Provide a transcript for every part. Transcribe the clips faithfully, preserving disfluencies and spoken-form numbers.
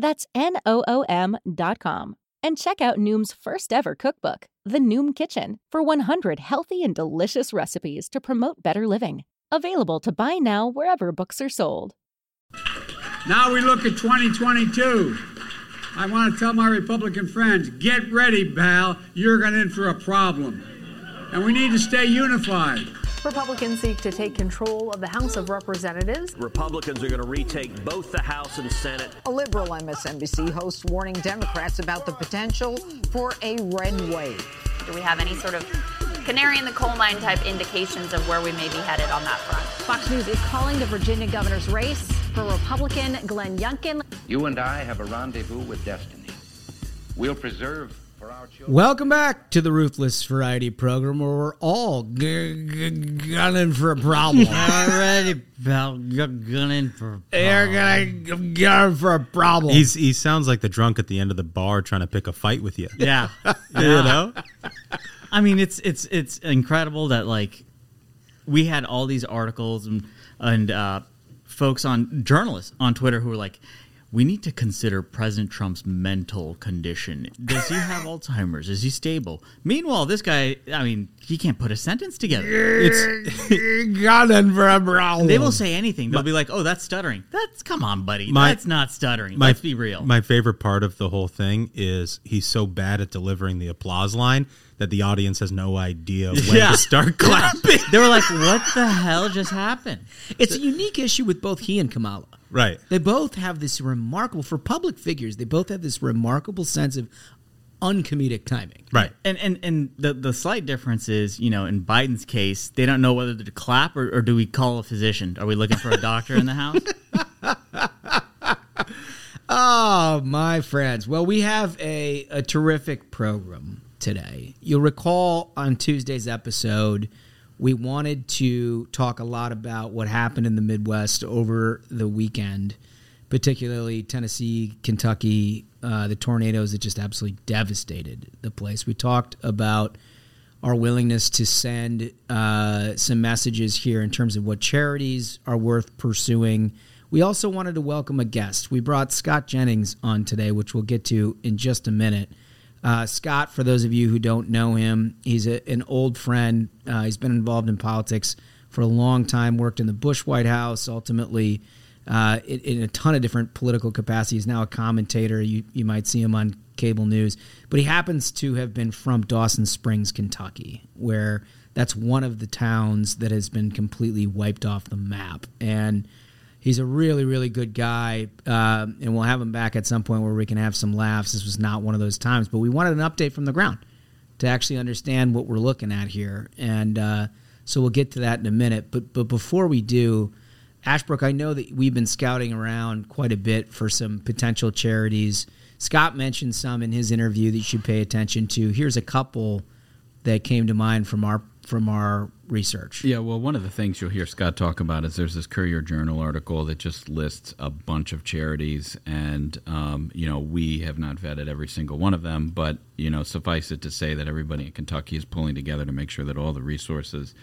That's N O O M dot com. And check out Noom's first-ever cookbook, The Noom Kitchen, for one hundred healthy and delicious recipes to promote better living. Available to buy now wherever books are sold. Now we look at twenty twenty-two. I want to tell my Republican friends, get ready, pal. You're going in for a problem. And we need to stay unified. Republicans seek to take control of the House of Representatives. Republicans are going to retake both the House and Senate. A liberal M S N B C host warning Democrats about the potential for a red wave. Do we have any sort of canary in the coal mine type indications of where we may be headed on that front? Fox News is calling the Virginia governor's race for Republican Glenn Youngkin. You and I have a rendezvous with destiny. We'll preserve... Welcome back to the Ruthless Variety Program, where we're all g- g- gunning for a problem. Already, pal, g- gunning for a problem. They're gonna g- gunning for a problem. He's, he sounds like the drunk at the end of the bar trying to pick a fight with you. Yeah, yeah. You know. I mean, it's it's it's incredible that, like, we had all these articles and and uh, folks on journalists on Twitter who were like, we need to consider President Trump's mental condition. Does he have Alzheimer's? Is he stable? Meanwhile, this guy, I mean, he can't put a sentence together. It's gunning for a problem. They will say anything. They'll be like, oh, that's stuttering. That's, come on, buddy. My, that's not stuttering. My, Let's be real. My favorite part of the whole thing is he's so bad at delivering the applause line that the audience has no idea when yeah. to start clapping. They were like, what the hell just happened? It's so, a unique issue with both he and Kamala. Right. They both have this remarkable, for public figures, they both have this remarkable sense of uncomedic timing. Right. And and, and the, the slight difference is, you know, in Biden's case, they don't know whether to clap or, or do we call a physician? Are we looking for a doctor in the house? Oh, my friends. Well, we have a, a terrific program today. You'll recall on Tuesday's episode, we wanted to talk a lot about what happened in the Midwest over the weekend, particularly Tennessee, Kentucky, uh, the tornadoes that just absolutely devastated the place. We talked about our willingness to send uh, some messages here in terms of what charities are worth pursuing. We also wanted to welcome a guest. We brought Scott Jennings on today, which we'll get to in just a minute. Uh, Scott, for those of you who don't know him, he's a, an old friend. Uh, he's been involved in politics for a long time, worked in the Bush White House, ultimately uh, in, in a ton of different political capacities. He's now a commentator. You, you might see him on cable news. But he happens to have been from Dawson Springs, Kentucky, where that's one of the towns that has been completely wiped off the map. And he's a really, really good guy, uh, and we'll have him back at some point where we can have some laughs. This was not one of those times, but we wanted an update from the ground to actually understand what we're looking at here, and uh, so we'll get to that in a minute. But but before we do, Ashbrook, I know that we've been scouting around quite a bit for some potential charities. Scott mentioned some in his interview that you should pay attention to. Here's a couple that came to mind from our from our research. Yeah, well, one of the things you'll hear Scott talk about is there's this Courier-Journal article that just lists a bunch of charities, and, um, you know, we have not vetted every single one of them, but, you know, suffice it to say that everybody in Kentucky is pulling together to make sure that all the resources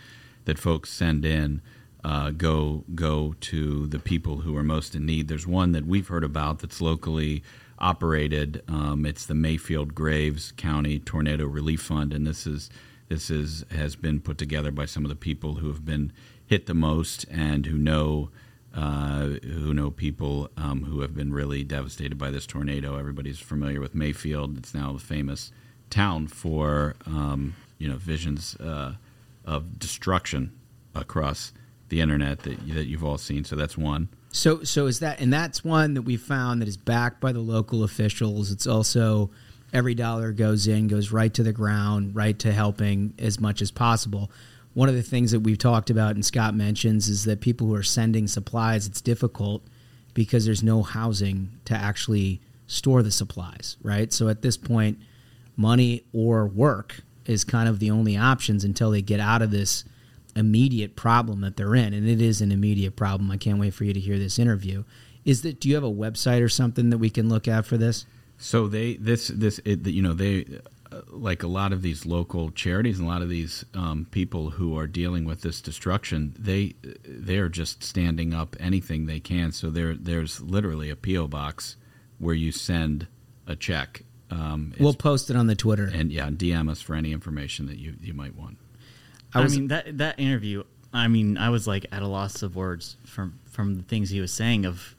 that folks send in uh, go go to the people who are most in need. There's one that we've heard about that's locally operated. Um, it's the Mayfield Graves County Tornado Relief Fund, and this is This is has been put together by some of the people who have been hit the most and who know uh, who know people um, who have been really devastated by this tornado. Everybody's familiar with Mayfield. It's now the famous town for um, you know visions uh, of destruction across the internet that that you've all seen. So that's one. So so is that, and that's one that we found that is backed by the local officials. It's also every dollar goes in, goes right to the ground, right to helping as much as possible. One of the things that we've talked about and Scott mentions is that people who are sending supplies, it's difficult because there's no housing to actually store the supplies, right? So at this point, money or work is kind of the only options until they get out of this immediate problem that they're in. And it is an immediate problem. I can't wait for you to hear this interview. Is that, do you have a website or something that we can look at for this? So they, this, this, it, you know, they, uh, like a lot of these local charities and a lot of these um, people who are dealing with this destruction, they, they are just standing up anything they can. So there, there's literally a P O box where you send a check. Um, we'll post it on the Twitter, and yeah, D M us for any information that you, you might want. I, was, I mean that that interview. I mean, I was like at a loss of words from from the things he was saying. Of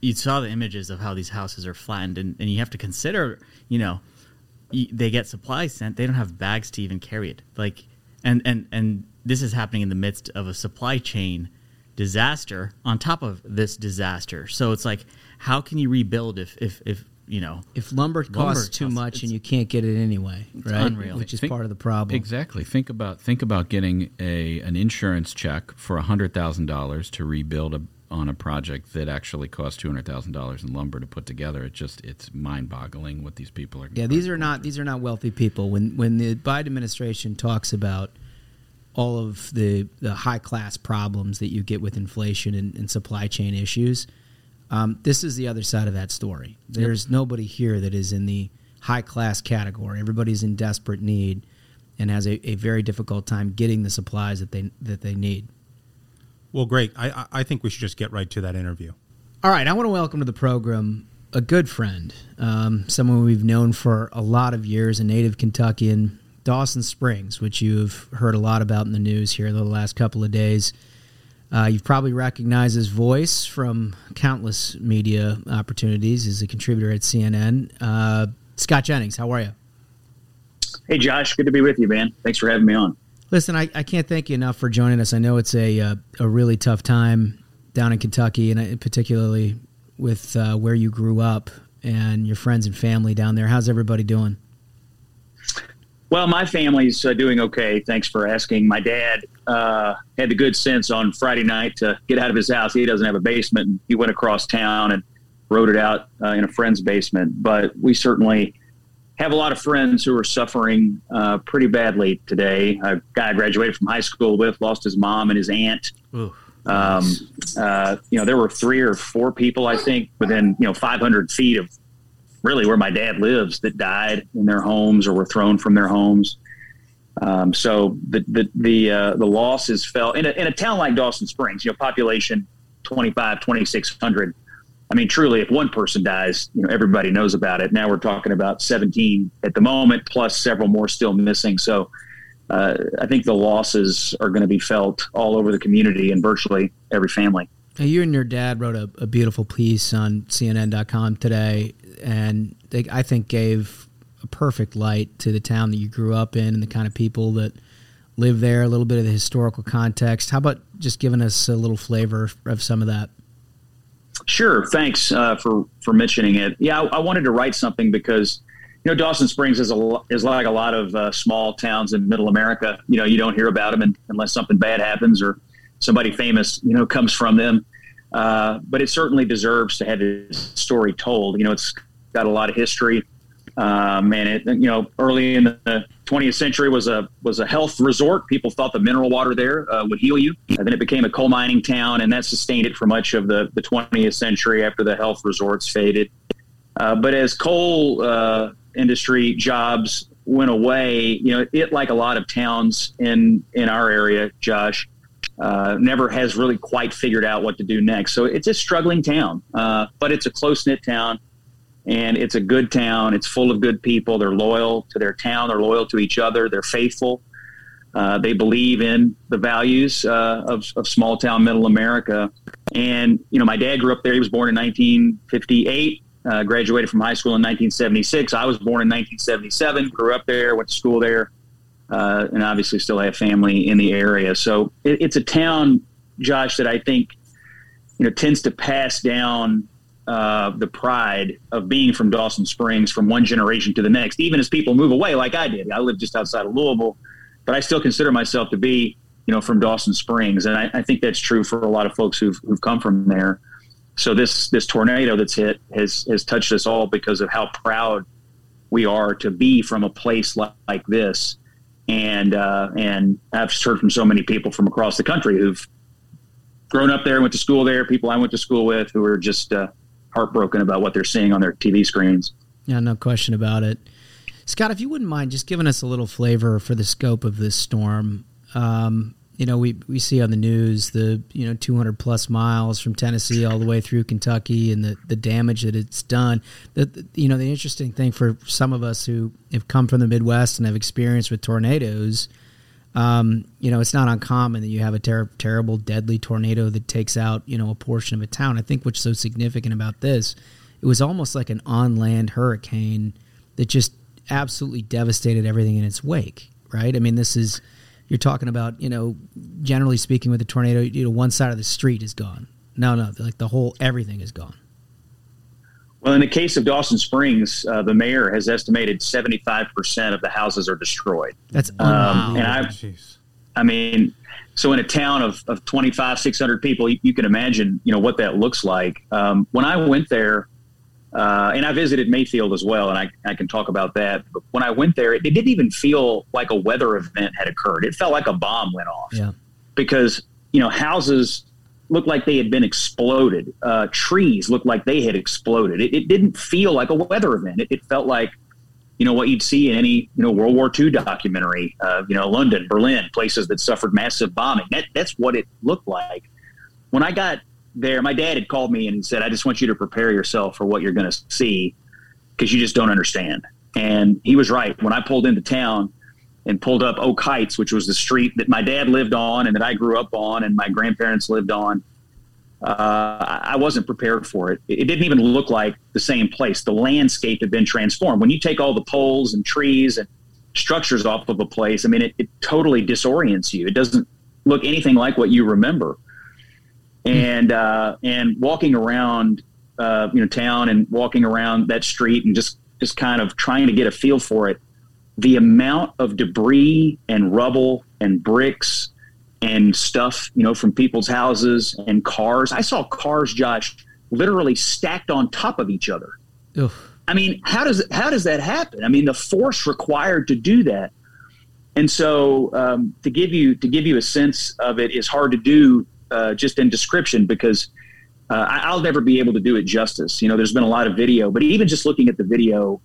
you saw the images of how these houses are flattened, and, and you have to consider, you know, they get supplies sent. They don't have bags to even carry it. Like, and and and this is happening in the midst of a supply chain disaster on top of this disaster. So it's like, how can you rebuild if if if You know, if lumber costs lumber too costs, much and you can't get it anyway, right? Unreal. Which is think, part of the problem. Exactly. Think about think about getting a an insurance check for a hundred thousand dollars to rebuild a, on a project that actually cost two hundred thousand dollars in lumber to put together. It just it's mind boggling what these people are. Yeah, these are not these are not wealthy people. When when the Biden administration talks about all of the the high class problems that you get with inflation and, and supply chain issues. Um, this is the other side of that story. There's yep. nobody here that is in the high-class category. Everybody's in desperate need and has a, a very difficult time getting the supplies that they that they need. Well, great. I, I think we should just get right to that interview. All right. I want to welcome to the program a good friend, um, someone we've known for a lot of years, a native Kentuckian, Dawson Springs, which you've heard a lot about in the news here the last couple of days. Uh, you've probably recognized his voice from countless media opportunities. He's a contributor at C N N. Uh, Scott Jennings, how are you? Hey, Josh. Good to be with you, man. Thanks for having me on. Listen, I, I can't thank you enough for joining us. I know it's a uh, a really tough time down in Kentucky, and particularly with uh, where you grew up and your friends and family down there. How's everybody doing? Well, my family's uh, doing okay. Thanks for asking. My dad uh, had the good sense on Friday night to get out of his house. He doesn't have a basement. And he went across town and rode it out uh, in a friend's basement. But we certainly have a lot of friends who are suffering uh, pretty badly today. A guy I graduated from high school with lost his mom and his aunt. Ooh, um, nice. uh, you know, there were three or four people, I think, within, you know, five hundred feet of really where my dad lives that died in their homes or were thrown from their homes. Um, so the, the, the, uh, the losses fell in a, in a town like Dawson Springs, you know, population twenty-five, twenty-six hundred. I mean, truly, if one person dies, you know, everybody knows about it. Now we're talking about seventeen at the moment, plus several more still missing. So uh, I think the losses are going to be felt all over the community and virtually every family. Now, you and your dad wrote a, a beautiful piece on C N N dot com today, and they, I think, gave a perfect light to the town that you grew up in and the kind of people that live there, a little bit of the historical context. How about just giving us a little flavor of some of that? Sure. Thanks uh, for, for mentioning it. Yeah, I, I wanted to write something because, you know, Dawson Springs is a, is like a lot of uh, small towns in middle America. You know, you don't hear about them unless something bad happens or somebody famous, you know, comes from them. Uh, but it certainly deserves to have its story told. You know, it's got a lot of history. Um, and it, you know, early in the twentieth century was a, was a health resort. People thought the mineral water there uh, would heal you. And then it became a coal mining town, and that sustained it for much of the, the twentieth century after the health resorts faded. Uh, but as coal uh, industry jobs went away, you know, it, like a lot of towns in, in our area, Josh, Uh, never has really quite figured out what to do next. So it's a struggling town, uh, but it's a close-knit town, and it's a good town. It's full of good people. They're loyal to their town. They're loyal to each other. They're faithful. Uh, they believe in the values uh, of, of small town middle America. And, you know, my dad grew up there. He was born in nineteen fifty-eight, uh, graduated from high school in nineteen seventy-six. I was born in nineteen seventy-seven, grew up there, went to school there, uh, and obviously still have family in the area. So it, it's a town, Josh, that I think, you know, tends to pass down uh, the pride of being from Dawson Springs from one generation to the next, even as people move away like I did. I live just outside of Louisville. But I still consider myself to be, you know, from Dawson Springs. And I, I think that's true for a lot of folks who've, who've come from there. So this this tornado that's hit has, has touched us all because of how proud we are to be from a place like, like this. And uh, and I've heard from so many people from across the country who've grown up there, went to school there, people I went to school with who are just uh, heartbroken about what they're seeing on their T V screens. Yeah, no question about it. Scott, if you wouldn't mind just giving us a little flavor for the scope of this storm. Um, you know, we, we see on the news the, you know, two hundred plus miles from Tennessee all the way through Kentucky and the, the damage that it's done. The, the, you know, the interesting thing for some of us who have come from the Midwest and have experience with tornadoes, um, you know, it's not uncommon that you have a ter- terrible, deadly tornado that takes out, you know, a portion of a town. I think what's so significant about this, it was almost like an on-land hurricane that just absolutely devastated everything in its wake, right? I mean, this is, you're talking about, you know, generally speaking with a tornado, you know, one side of the street is gone. No, no, like the whole, everything is gone. Well, in the case of Dawson Springs, uh, the mayor has estimated seventy-five percent of the houses are destroyed. That's um, and I, Jeez. I mean, so in a town of, of twenty-five, six hundred people, you, you can imagine, you know, what that looks like. Um, when I went there, Uh, and I visited Mayfield as well, and I, I can talk about that. But when I went there, it, it didn't even feel like a weather event had occurred. It felt like a bomb went off. Yeah. Because, you know, houses looked like they had been exploded. Uh, trees looked like they had exploded. It, it didn't feel like a weather event. It, it felt like, you know, what you'd see in any, you know, World War Two documentary, uh, you know, London, Berlin, places that suffered massive bombing. That, that's what it looked like. When I got there, my dad had called me and said, I just want you to prepare yourself for what you're going to see because you just don't understand. And he was right. When I pulled into town and pulled up Oak Heights, which was the street that my dad lived on and that I grew up on and my grandparents lived on, uh, I wasn't prepared for it. It didn't even look like the same place. The landscape had been transformed. When you take all the poles and trees and structures off of a place, I mean, it, it totally disorients you. It doesn't look anything like what you remember. And, uh, and walking around, uh, you know, town and walking around that street and just, just kind of trying to get a feel for it, the amount of debris and rubble and bricks and stuff, you know, from people's houses and cars. I saw cars, Josh, literally stacked on top of each other. Ugh. I mean, how does, how does that happen? I mean, the force required to do that. And so, um, to give you, to give you a sense of it is hard to do. Uh, just in description, because uh, I'll never be able to do it justice. You know, there's been a lot of video, but even just looking at the video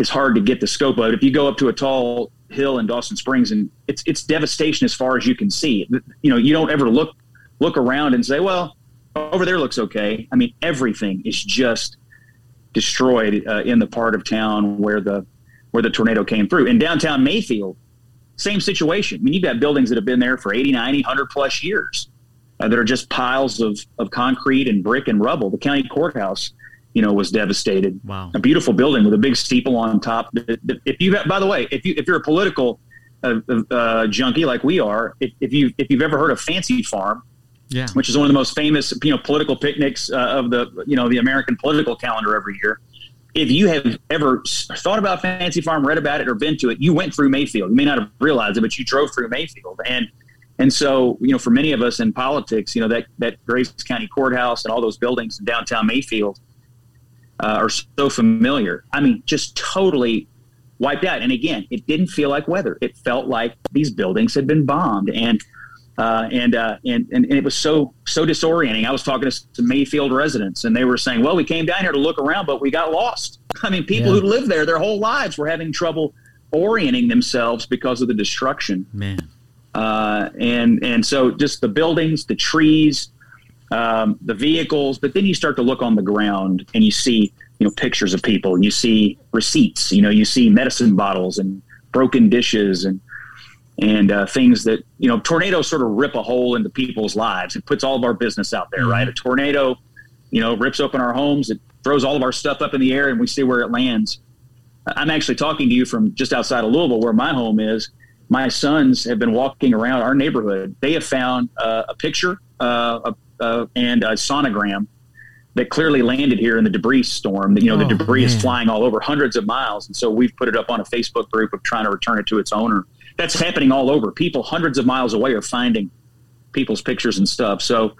is hard to get the scope of it. If you go up to a tall hill in Dawson Springs, and it's it's devastation as far as you can see. You know, you don't ever look look around and say, well, over there looks okay. I mean, everything is just destroyed uh, in the part of town where the where the tornado came through. In downtown Mayfield, same situation. I mean, you've got buildings that have been there for eighty, ninety, one hundred plus years. Uh, that are just piles of, of concrete and brick and rubble. The county courthouse, you know, was devastated. Wow. A beautiful building with a big steeple on top. If you, by the way, if you, if you're a political uh, uh, junkie like we are, if, if you, if you've ever heard of Fancy Farm, yeah, which is one of the most famous, you know, political picnics uh, of the, you know, the American political calendar every year. If you have ever thought about Fancy Farm, read about it, or been to it, you went through Mayfield. You may not have realized it, but you drove through Mayfield. And, And so, you know, for many of us in politics, you know, that, that Graves County Courthouse and all those buildings in downtown Mayfield uh, are so familiar. I mean, just totally wiped out. And again, it didn't feel like weather. It felt like these buildings had been bombed. And uh, and, uh, and and and it was so, so disorienting. I was talking to some Mayfield residents, and they were saying, well, we came down here to look around, but we got lost. I mean, people yeah. who lived there their whole lives were having trouble orienting themselves because of the destruction. Man. Uh, and, and so just the buildings, the trees, um, the vehicles, but then you start to look on the ground and you see, you know, pictures of people and you see receipts, you know, you see medicine bottles and broken dishes and, and uh, things that, you know, tornadoes sort of rip a hole into people's lives. It puts all of our business out there, right? A tornado, you know, rips open our homes. It throws all of our stuff up in the air and we see where it lands. I'm actually talking to you from just outside of Louisville, where my home is. My sons have been walking around our neighborhood. They have found uh, a picture uh, uh, and a sonogram that clearly landed here in the debris storm. That, you know, oh, the debris man. is flying all over hundreds of miles. And so we've put it up on a Facebook group of trying to return it to its owner. That's happening all over. People hundreds of miles away are finding people's pictures and stuff. So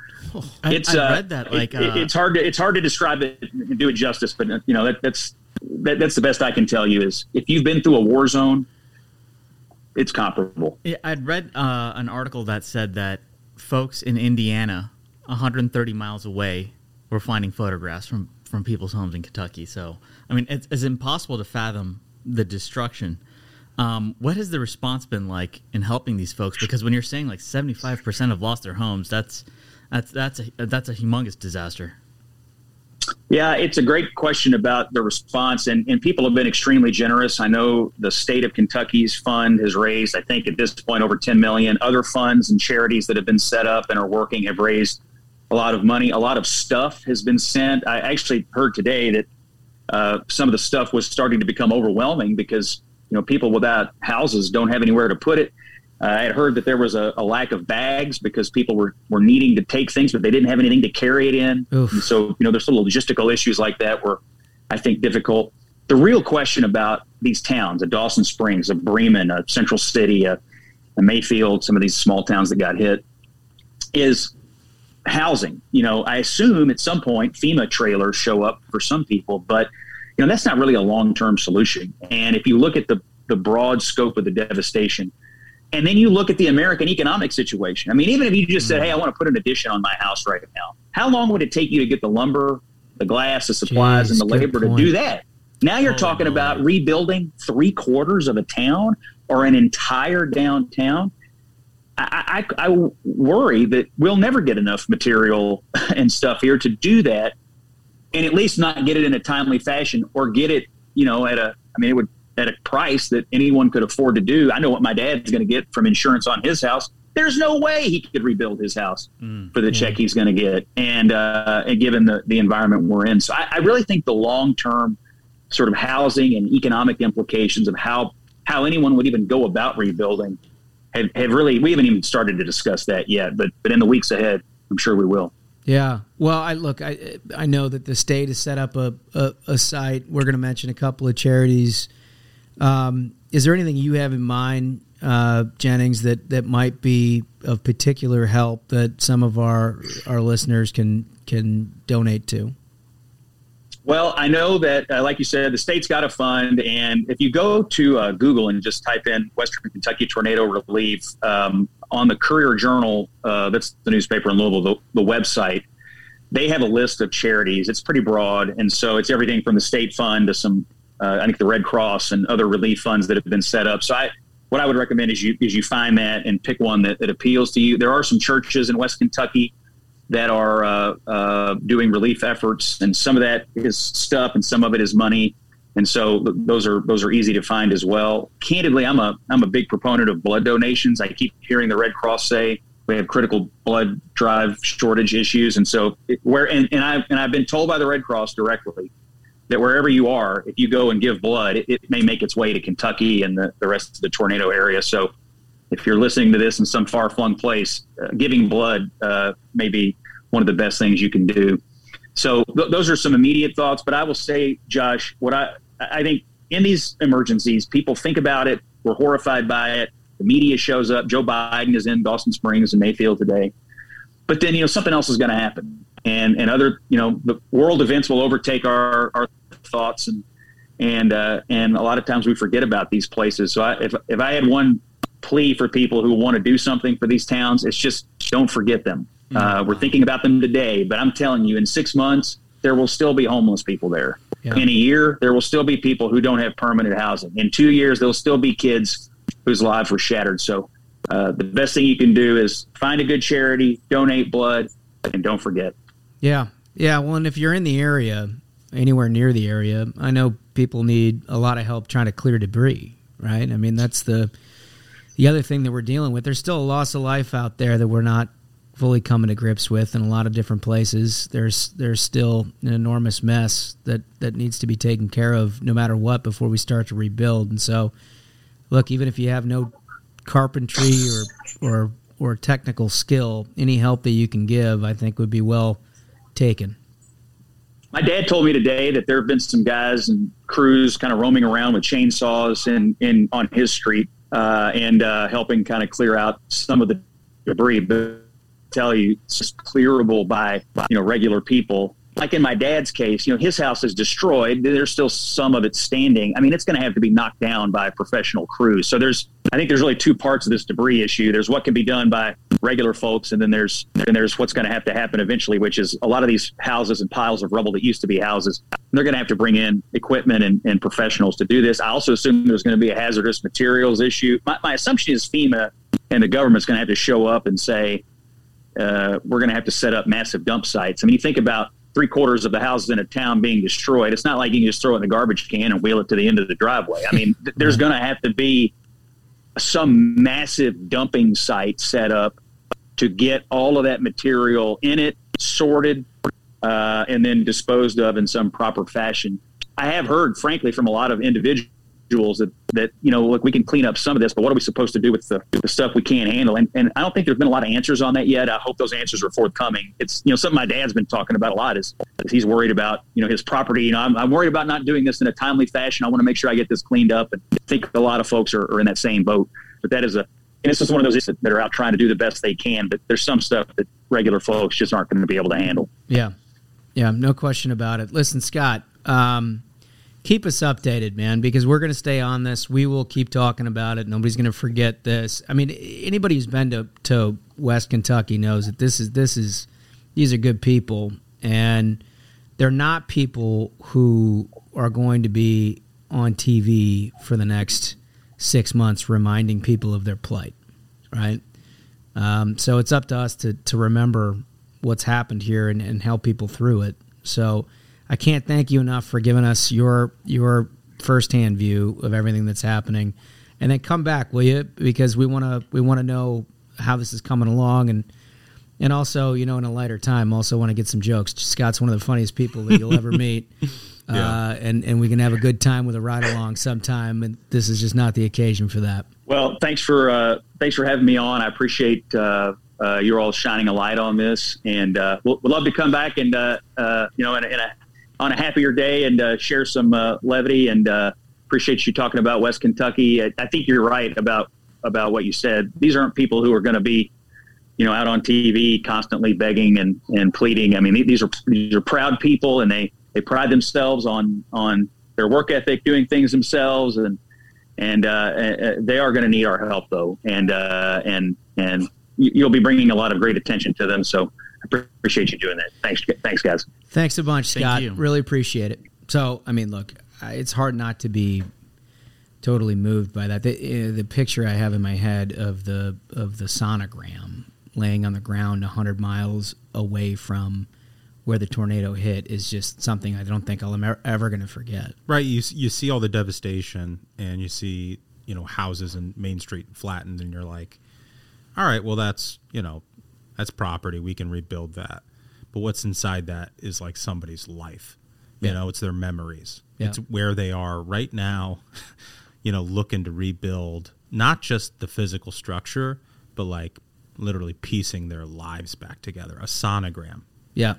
I, it's, I uh, read that. Like, uh... it, it's hard to, it's hard to describe it and do it justice, but you know, that, that's, that, that's the best I can tell you is if you've been through a war zone, it's comparable. I'd read uh, an article that said that folks in Indiana, one hundred thirty miles away, were finding photographs from, from people's homes in Kentucky. So, I mean, it's, it's impossible to fathom the destruction. Um, what has the response been like in helping these folks? Because when you're saying like seventy-five percent have lost their homes, that's that's that's a, that's a humongous disaster. Yeah, it's a great question about the response, and, and people have been extremely generous. I know the state of Kentucky's fund has raised, I think at this point, over ten million dollars. Other funds and charities that have been set up and are working have raised a lot of money. A lot of stuff has been sent. I actually heard today that uh, some of the stuff was starting to become overwhelming because, you know, people without houses don't have anywhere to put it. Uh, I had heard that there was a, a lack of bags because people were, were needing to take things, but they didn't have anything to carry it in. So, you know, there's little logistical issues like that were, I think, difficult. The real question about these towns, a Dawson Springs, a Bremen, a Central City, a, a Mayfield, some of these small towns that got hit, is housing. You know, I assume at some point FEMA trailers show up for some people, but, you know, that's not really a long-term solution. And if you look at the, the broad scope of the devastation, and then you look at the American economic situation. I mean, even if you just said, hey, I want to put an addition on my house right now, how long would it take you to get the lumber, the glass, the supplies, Jeez, and the labor point. to do that? Now you're oh, talking about rebuilding three quarters of a town or an entire downtown. I, I, I worry that we'll never get enough material and stuff here to do that, and at least not get it in a timely fashion or get it, you know, at a, I mean, it would, at a price that anyone could afford to do. I know what my dad's going to get from insurance on his house. There's no way he could rebuild his house mm, for the yeah. check he's going to get. And, uh, and given the, the environment we're in. So I, I really think the long-term sort of housing and economic implications of how, how anyone would even go about rebuilding have, have really, we haven't even started to discuss that yet, but, but in the weeks ahead, I'm sure we will. Yeah. Well, I look, I, I know that the state has set up a, a, a site. We're going to mention a couple of charities. Um, is there anything you have in mind, uh, Jennings, that, that might be of particular help that some of our, our listeners can can donate to? Well, I know that, uh, like you said, the state's got a fund, and if you go to uh, Google and just type in Western Kentucky Tornado Relief, um, on the Courier-Journal, uh, that's the newspaper in Louisville, the, the website, they have a list of charities. It's pretty broad, and so it's everything from the state fund to some Uh, I think the Red Cross and other relief funds that have been set up. So I, what I would recommend is you is you find that and pick one that, that appeals to you. There are some churches in West Kentucky that are uh, uh, doing relief efforts, and some of that is stuff and some of it is money. And so those are those are easy to find as well. Candidly, I'm a I'm a big proponent of blood donations. I keep hearing the Red Cross say we have critical blood drive shortage issues, and so it, where and, and I and I've been told by the Red Cross directly that wherever you are, if you go and give blood, it, it may make its way to Kentucky and the, the rest of the tornado area. So if you're listening to this in some far-flung place, uh, giving blood uh, may be one of the best things you can do. So th- those are some immediate thoughts. But I will say, Josh, what I, I think in these emergencies, people think about it. We're horrified by it. The media shows up. Joe Biden is in Dawson Springs and Mayfield today. But then, you know, something else is going to happen. And, and other, you know, the world events will overtake our, our thoughts, and and uh, and a lot of times we forget about these places. So I, if if I had one plea for people who want to do something for these towns, it's just don't forget them. Mm-hmm. Uh, we're thinking about them today, but I'm telling you, in six months there will still be homeless people there. Yeah. In a year, there will still be people who don't have permanent housing. In two years, there'll still be kids whose lives were shattered. So uh, the best thing you can do is find a good charity, donate blood, and don't forget. Yeah. Yeah. Well, and if you're in the area, anywhere near the area, I know people need a lot of help trying to clear debris, right? I mean, that's the the other thing that we're dealing with, there's still a loss of life out there that we're not fully coming to grips with in a lot of different places. There's there's still an enormous mess that, that needs to be taken care of no matter what before we start to rebuild. And so, look, even if you have no carpentry or or or technical skill, any help that you can give, I think, would be well taken. My dad told me today that there have been some guys and crews kind of roaming around with chainsaws in, in on his street uh, and uh, helping kind of clear out some of the debris. But tell you, it's just clearable by, you know, regular people. Like in my dad's case, you know, his house is destroyed. There's still some of it standing. I mean, it's going to have to be knocked down by professional crews. So there's, I think there's really two parts of this debris issue. There's what can be done by regular folks, and then there's then there's what's going to have to happen eventually, which is a lot of these houses and piles of rubble that used to be houses. They're going to have to bring in equipment and, and professionals to do this. I also assume there's going to be a hazardous materials issue. My, my assumption is FEMA and the government's going to have to show up and say, uh, we're going to have to set up massive dump sites. I mean, you think about three quarters of the houses in a town being destroyed. It's not like you can just throw it in the garbage can and wheel it to the end of the driveway. I mean, th- there's going to have to be some massive dumping site set up to get all of that material in it, sorted, uh, and then disposed of in some proper fashion. I have heard, frankly, from a lot of individuals that, that, you know, look, we can clean up some of this, but what are we supposed to do with the, the stuff we can't handle? And, and I don't think there's been a lot of answers on that yet. I hope those answers are forthcoming. It's, you know, something my dad's been talking about a lot is, is he's worried about, you know, his property. You know, I'm, I'm worried about not doing this in a timely fashion. I want to make sure I get this cleaned up. And I think a lot of folks are, are in that same boat, but that is a, and this is one of those that are out trying to do the best they can, but there's some stuff that regular folks just aren't going to be able to handle. Yeah. Yeah. No question about it. Listen, Scott, um, keep us updated, man, because we're going to stay on this. We will keep talking about it. Nobody's going to forget this. I mean, anybody who's been to, to West Kentucky knows that this is this is these are good people, and they're not people who are going to be on T V for the next six months reminding people of their plight, right? Um, so it's up to us to to remember what's happened here and, and help people through it. So I can't thank you enough for giving us your your firsthand view of everything that's happening, and then come back, will you? Because we want to we want to know how this is coming along, and and also, you know, in a lighter time, also want to get some jokes. Scott's one of the funniest people that you'll ever meet, yeah. uh, and and we can have a good time with a ride along sometime. And this is just not the occasion for that. Well, thanks for uh, thanks for having me on. I appreciate uh, uh, you're all shining a light on this, and uh, we'll, we'd love to come back and uh, uh, you know, and and. on a happier day and uh, share some uh, levity, and uh, appreciate you talking about West Kentucky. I, I think you're right about, about what you said. These aren't people who are going to be, you know, out on T V constantly begging and, and pleading. I mean, these are, these are proud people, and they, they pride themselves on, on their work ethic, doing things themselves. And, and uh, they are going to need our help though. And, uh, and, and you'll be bringing a lot of great attention to them. So, appreciate you doing that. Thanks, thanks, guys. Thanks a bunch, Scott. Really appreciate it. So, I mean, look, it's hard not to be totally moved by that. The, the picture I have in my head of the of the sonogram laying on the ground one hundred miles away from where the tornado hit is just something I don't think I'm ever going to forget. Right. You you see all the devastation, and you see, you know, houses and Main Street flattened, and you're like, all right, well, that's, you know, that's property. We can rebuild that. But what's inside that is like somebody's life. You yeah. know, it's their memories. Yeah. It's where they are right now, you know, looking to rebuild not just the physical structure, but like literally piecing their lives back together. A sonogram. Yeah.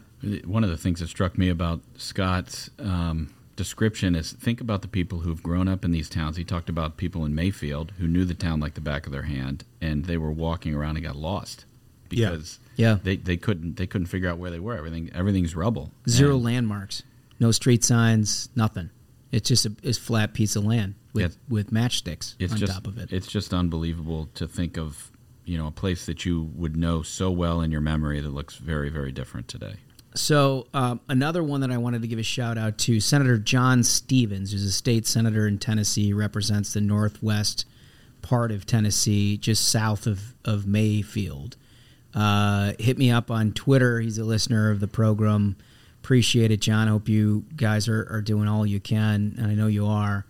One of the things that struck me about Scott's um, description is think about the people who've grown up in these towns. He talked about people in Mayfield who knew the town like the back of their hand, and they were walking around and got lost. Because yeah. Yeah. They, they couldn't they couldn't figure out where they were. Everything everything's rubble. Zero and landmarks, no street signs, nothing. It's just a it's flat piece of land with, yeah. with matchsticks it's on just, top of it. It's just unbelievable to think of, you know, a place that you would know so well in your memory that looks very, very different today. So um, another one that I wanted to give a shout out to, Senator John Stevens, who's a state senator in Tennessee, represents the northwest part of Tennessee, just south of, of Mayfield. Uh, hit me up on Twitter. He's a listener of the program. Appreciate it, John. Hope you guys are, are doing all you can, and I know you are.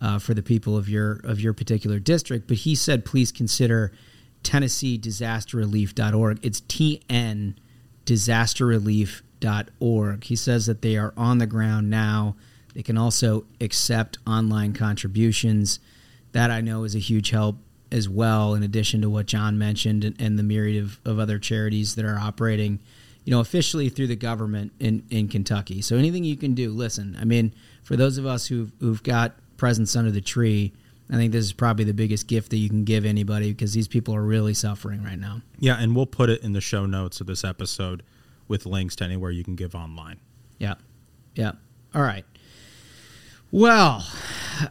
Uh, uh, for the people of your of your particular district. But he said, please consider Tennessee Disaster Relief dot org. It's T N Disaster Relief dot org. He says that they are on the ground now. They can also accept online contributions. That I know is a huge help as well, in addition to what John mentioned and, and the myriad of, of other charities that are operating, you know, officially through the government in, in Kentucky. So anything you can do, listen, I mean, for those of us who've, who've got presents under the tree, I think this is probably the biggest gift that you can give anybody, because these people are really suffering right now. Yeah, and we'll put it in the show notes of this episode with links to anywhere you can give online. Yeah, yeah. All right. Well,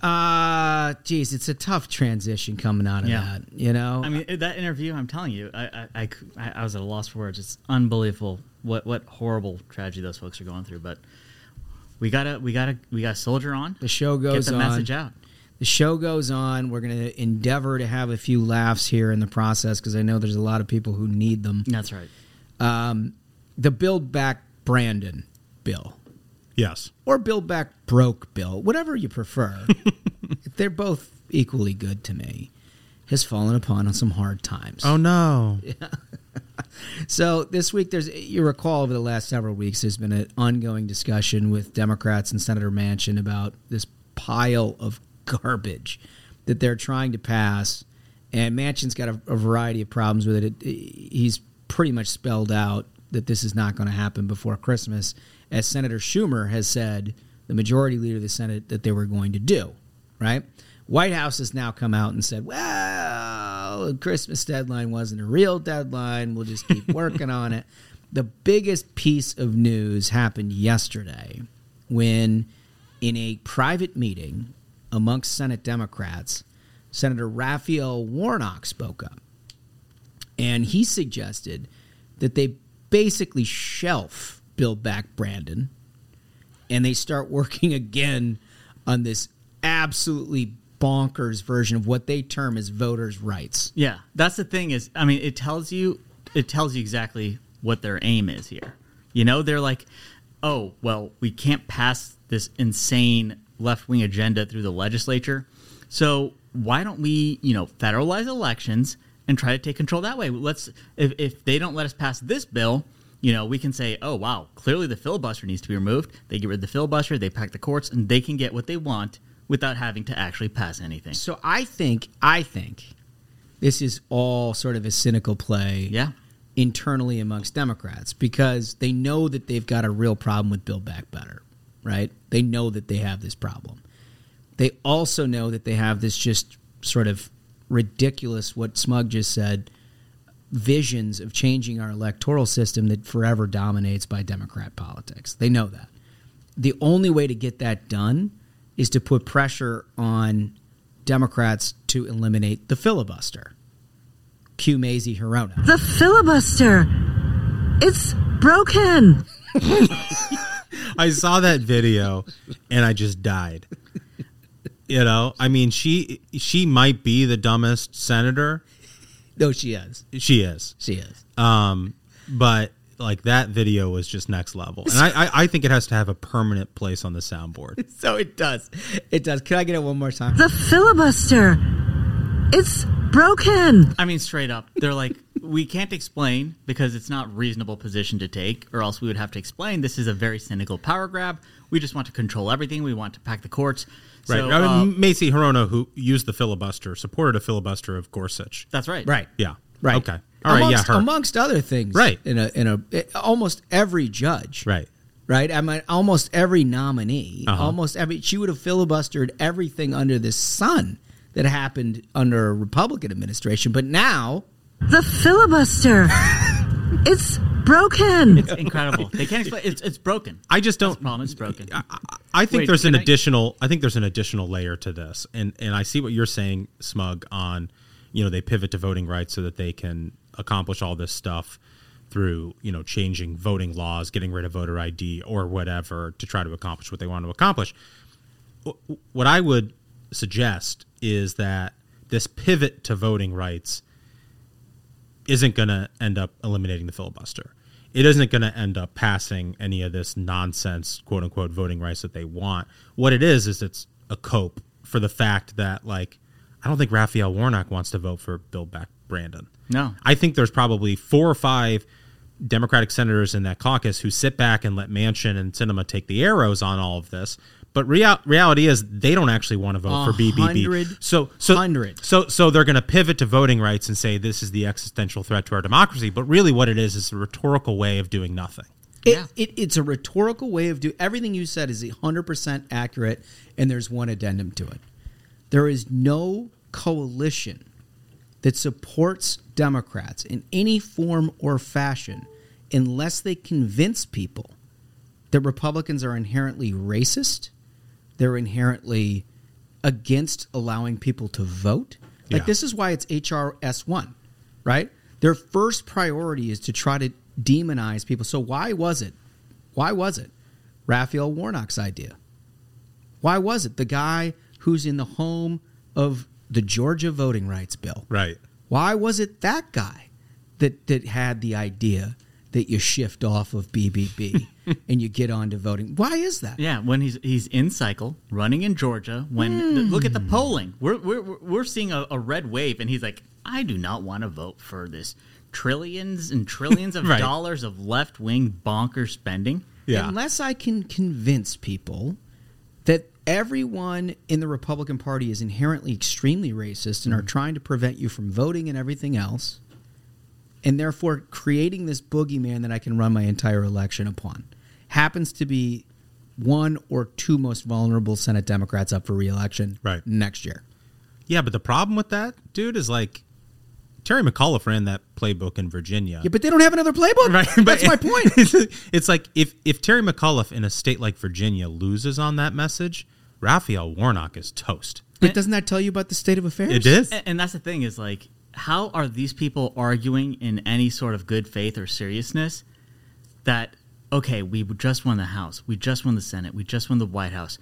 uh, geez, it's a tough transition coming out of yeah. that, you know? I mean, that interview, I'm telling you, I, I, I, I was at a loss for words. It's unbelievable what, what horrible tragedy those folks are going through. But we gotta, we gotta, we gotta soldier on. The show goes on. Get the message out. The show goes on. We're going to endeavor to have a few laughs here in the process, because I know there's a lot of people who need them. That's right. Um, the Build Back Brandon bill. Yes. Or Build Back Broke bill, whatever you prefer. They're both equally good to me. Has fallen upon on some hard times. Oh, no. Yeah. So this week, there's you recall over the last several weeks, there's been an ongoing discussion with Democrats and Senator Manchin about this pile of garbage that they're trying to pass, and Manchin's got a, a variety of problems with it. It, it. He's pretty much spelled out that this is not going to happen before Christmas, as Senator Schumer has said, the majority leader of the Senate, that they were going to do, right? White House has now come out and said, well, the Christmas deadline wasn't a real deadline. We'll just keep working on it. The biggest piece of news happened yesterday when, in a private meeting amongst Senate Democrats, Senator Raphael Warnock spoke up, and he suggested that they basically shelf Build Back Brandon and they start working again on this absolutely bonkers version of what they term as voters' rights. Yeah, that's the thing is, I mean, it tells you, it tells you exactly what their aim is here. You know, they're like, oh, well, we can't pass this insane left-wing agenda through the legislature. So why don't we, you know, federalize elections and try to take control that way? Let's if, if they don't let us pass this bill, you know, we can say, oh, wow, clearly the filibuster needs to be removed. They get rid of the filibuster, they pack the courts, and they can get what they want without having to actually pass anything. So I think, I think this is all sort of a cynical play yeah. internally amongst Democrats, because they know that they've got a real problem with Build Back Better. Right? They know that they have this problem. They also know that they have this just sort of ridiculous, what Smug just said, visions of changing our electoral system that forever dominates by Democrat politics. They know that. The only way to get that done is to put pressure on Democrats to eliminate the filibuster. Cue Mazie Hirono. The filibuster! It's broken! I saw that video and I just died. You know, I mean, she she might be the dumbest senator. No, she is. She is. She is. Um, but like that video was just next level, and I, I I think it has to have a permanent place on the soundboard. So it does. It does. Can I get it one more time? The filibuster. It's broken. I mean, straight up, they're like, we can't explain because it's not a reasonable position to take, or else we would have to explain. This is a very cynical power grab. We just want to control everything. We want to pack the courts. Right. So, I mean, uh, Mazie Hirono, who used the filibuster, supported a filibuster of Gorsuch. That's right. Right. Yeah. Right. Okay. All amongst, right. Yeah. Her. Amongst other things. Right. In a in a it, almost every judge. Right. Right. I mean, almost every nominee. Uh-huh. Almost every she would have filibustered everything under the sun that happened under a Republican administration, but now. The filibuster. It's broken. It's incredible. They can't explain. It's, it's broken. I just don't. That's the problem. It's broken. I, I think Wait, there's an I, additional. I think there's an additional layer to this, and and I see what you're saying, Smug. On, you know, they pivot to voting rights so that they can accomplish all this stuff through, you know, changing voting laws, getting rid of voter I D or whatever to try to accomplish what they want to accomplish. What I would suggest is that this pivot to voting rights isn't going to end up eliminating the filibuster. It isn't going to end up passing any of this nonsense, quote-unquote, voting rights that they want. What it is is it's a cope for the fact that, like, I don't think Raphael Warnock wants to vote for Build Back Brandon. No. I think there's probably four or five Democratic senators in that caucus who sit back and let Manchin and Sinema take the arrows on all of this. But real, reality is they don't actually want to vote a for B B B. So so, hundred. so so they're going to pivot to voting rights and say this is the existential threat to our democracy. But really what it is is a rhetorical way of doing nothing. It, yeah. it, it's a rhetorical way of doing. Everything you said is one hundred percent accurate, and there's one addendum to it. There is no coalition that supports Democrats in any form or fashion unless they convince people that Republicans are inherently racist, they're inherently against allowing people to vote. Like, yeah. This is why it's H R S one, right? Their first priority is to try to demonize people. So why was it? Why was it Raphael Warnock's idea? Why was it the guy who's in the home of the Georgia voting rights bill? Right. Why was it that guy that that had the idea that you shift off of B B B and you get on to voting? Why is that? Yeah, when he's he's in cycle, running in Georgia, when mm. the, look at the polling. We're we're we're seeing a, a red wave, and he's like, I do not want to vote for this trillions and trillions of right. dollars of left-wing bonker spending. Yeah. Unless I can convince people that everyone in the Republican Party is inherently extremely racist and are trying to prevent you from voting and everything else, and therefore creating this boogeyman that I can run my entire election upon. Happens to be one or two most vulnerable Senate Democrats up for re-election right. next year. Yeah, but the problem with that, dude, is like Terry McAuliffe ran that playbook in Virginia. Yeah, but they don't have another playbook. Right. That's my point. It's like if, if Terry McAuliffe in a state like Virginia loses on that message, Raphael Warnock is toast. But doesn't that tell you about the state of affairs? It is. And, and that's the thing is, like, how are these people arguing in any sort of good faith or seriousness that, okay, we just won the House, we just won the Senate, we just won the White House,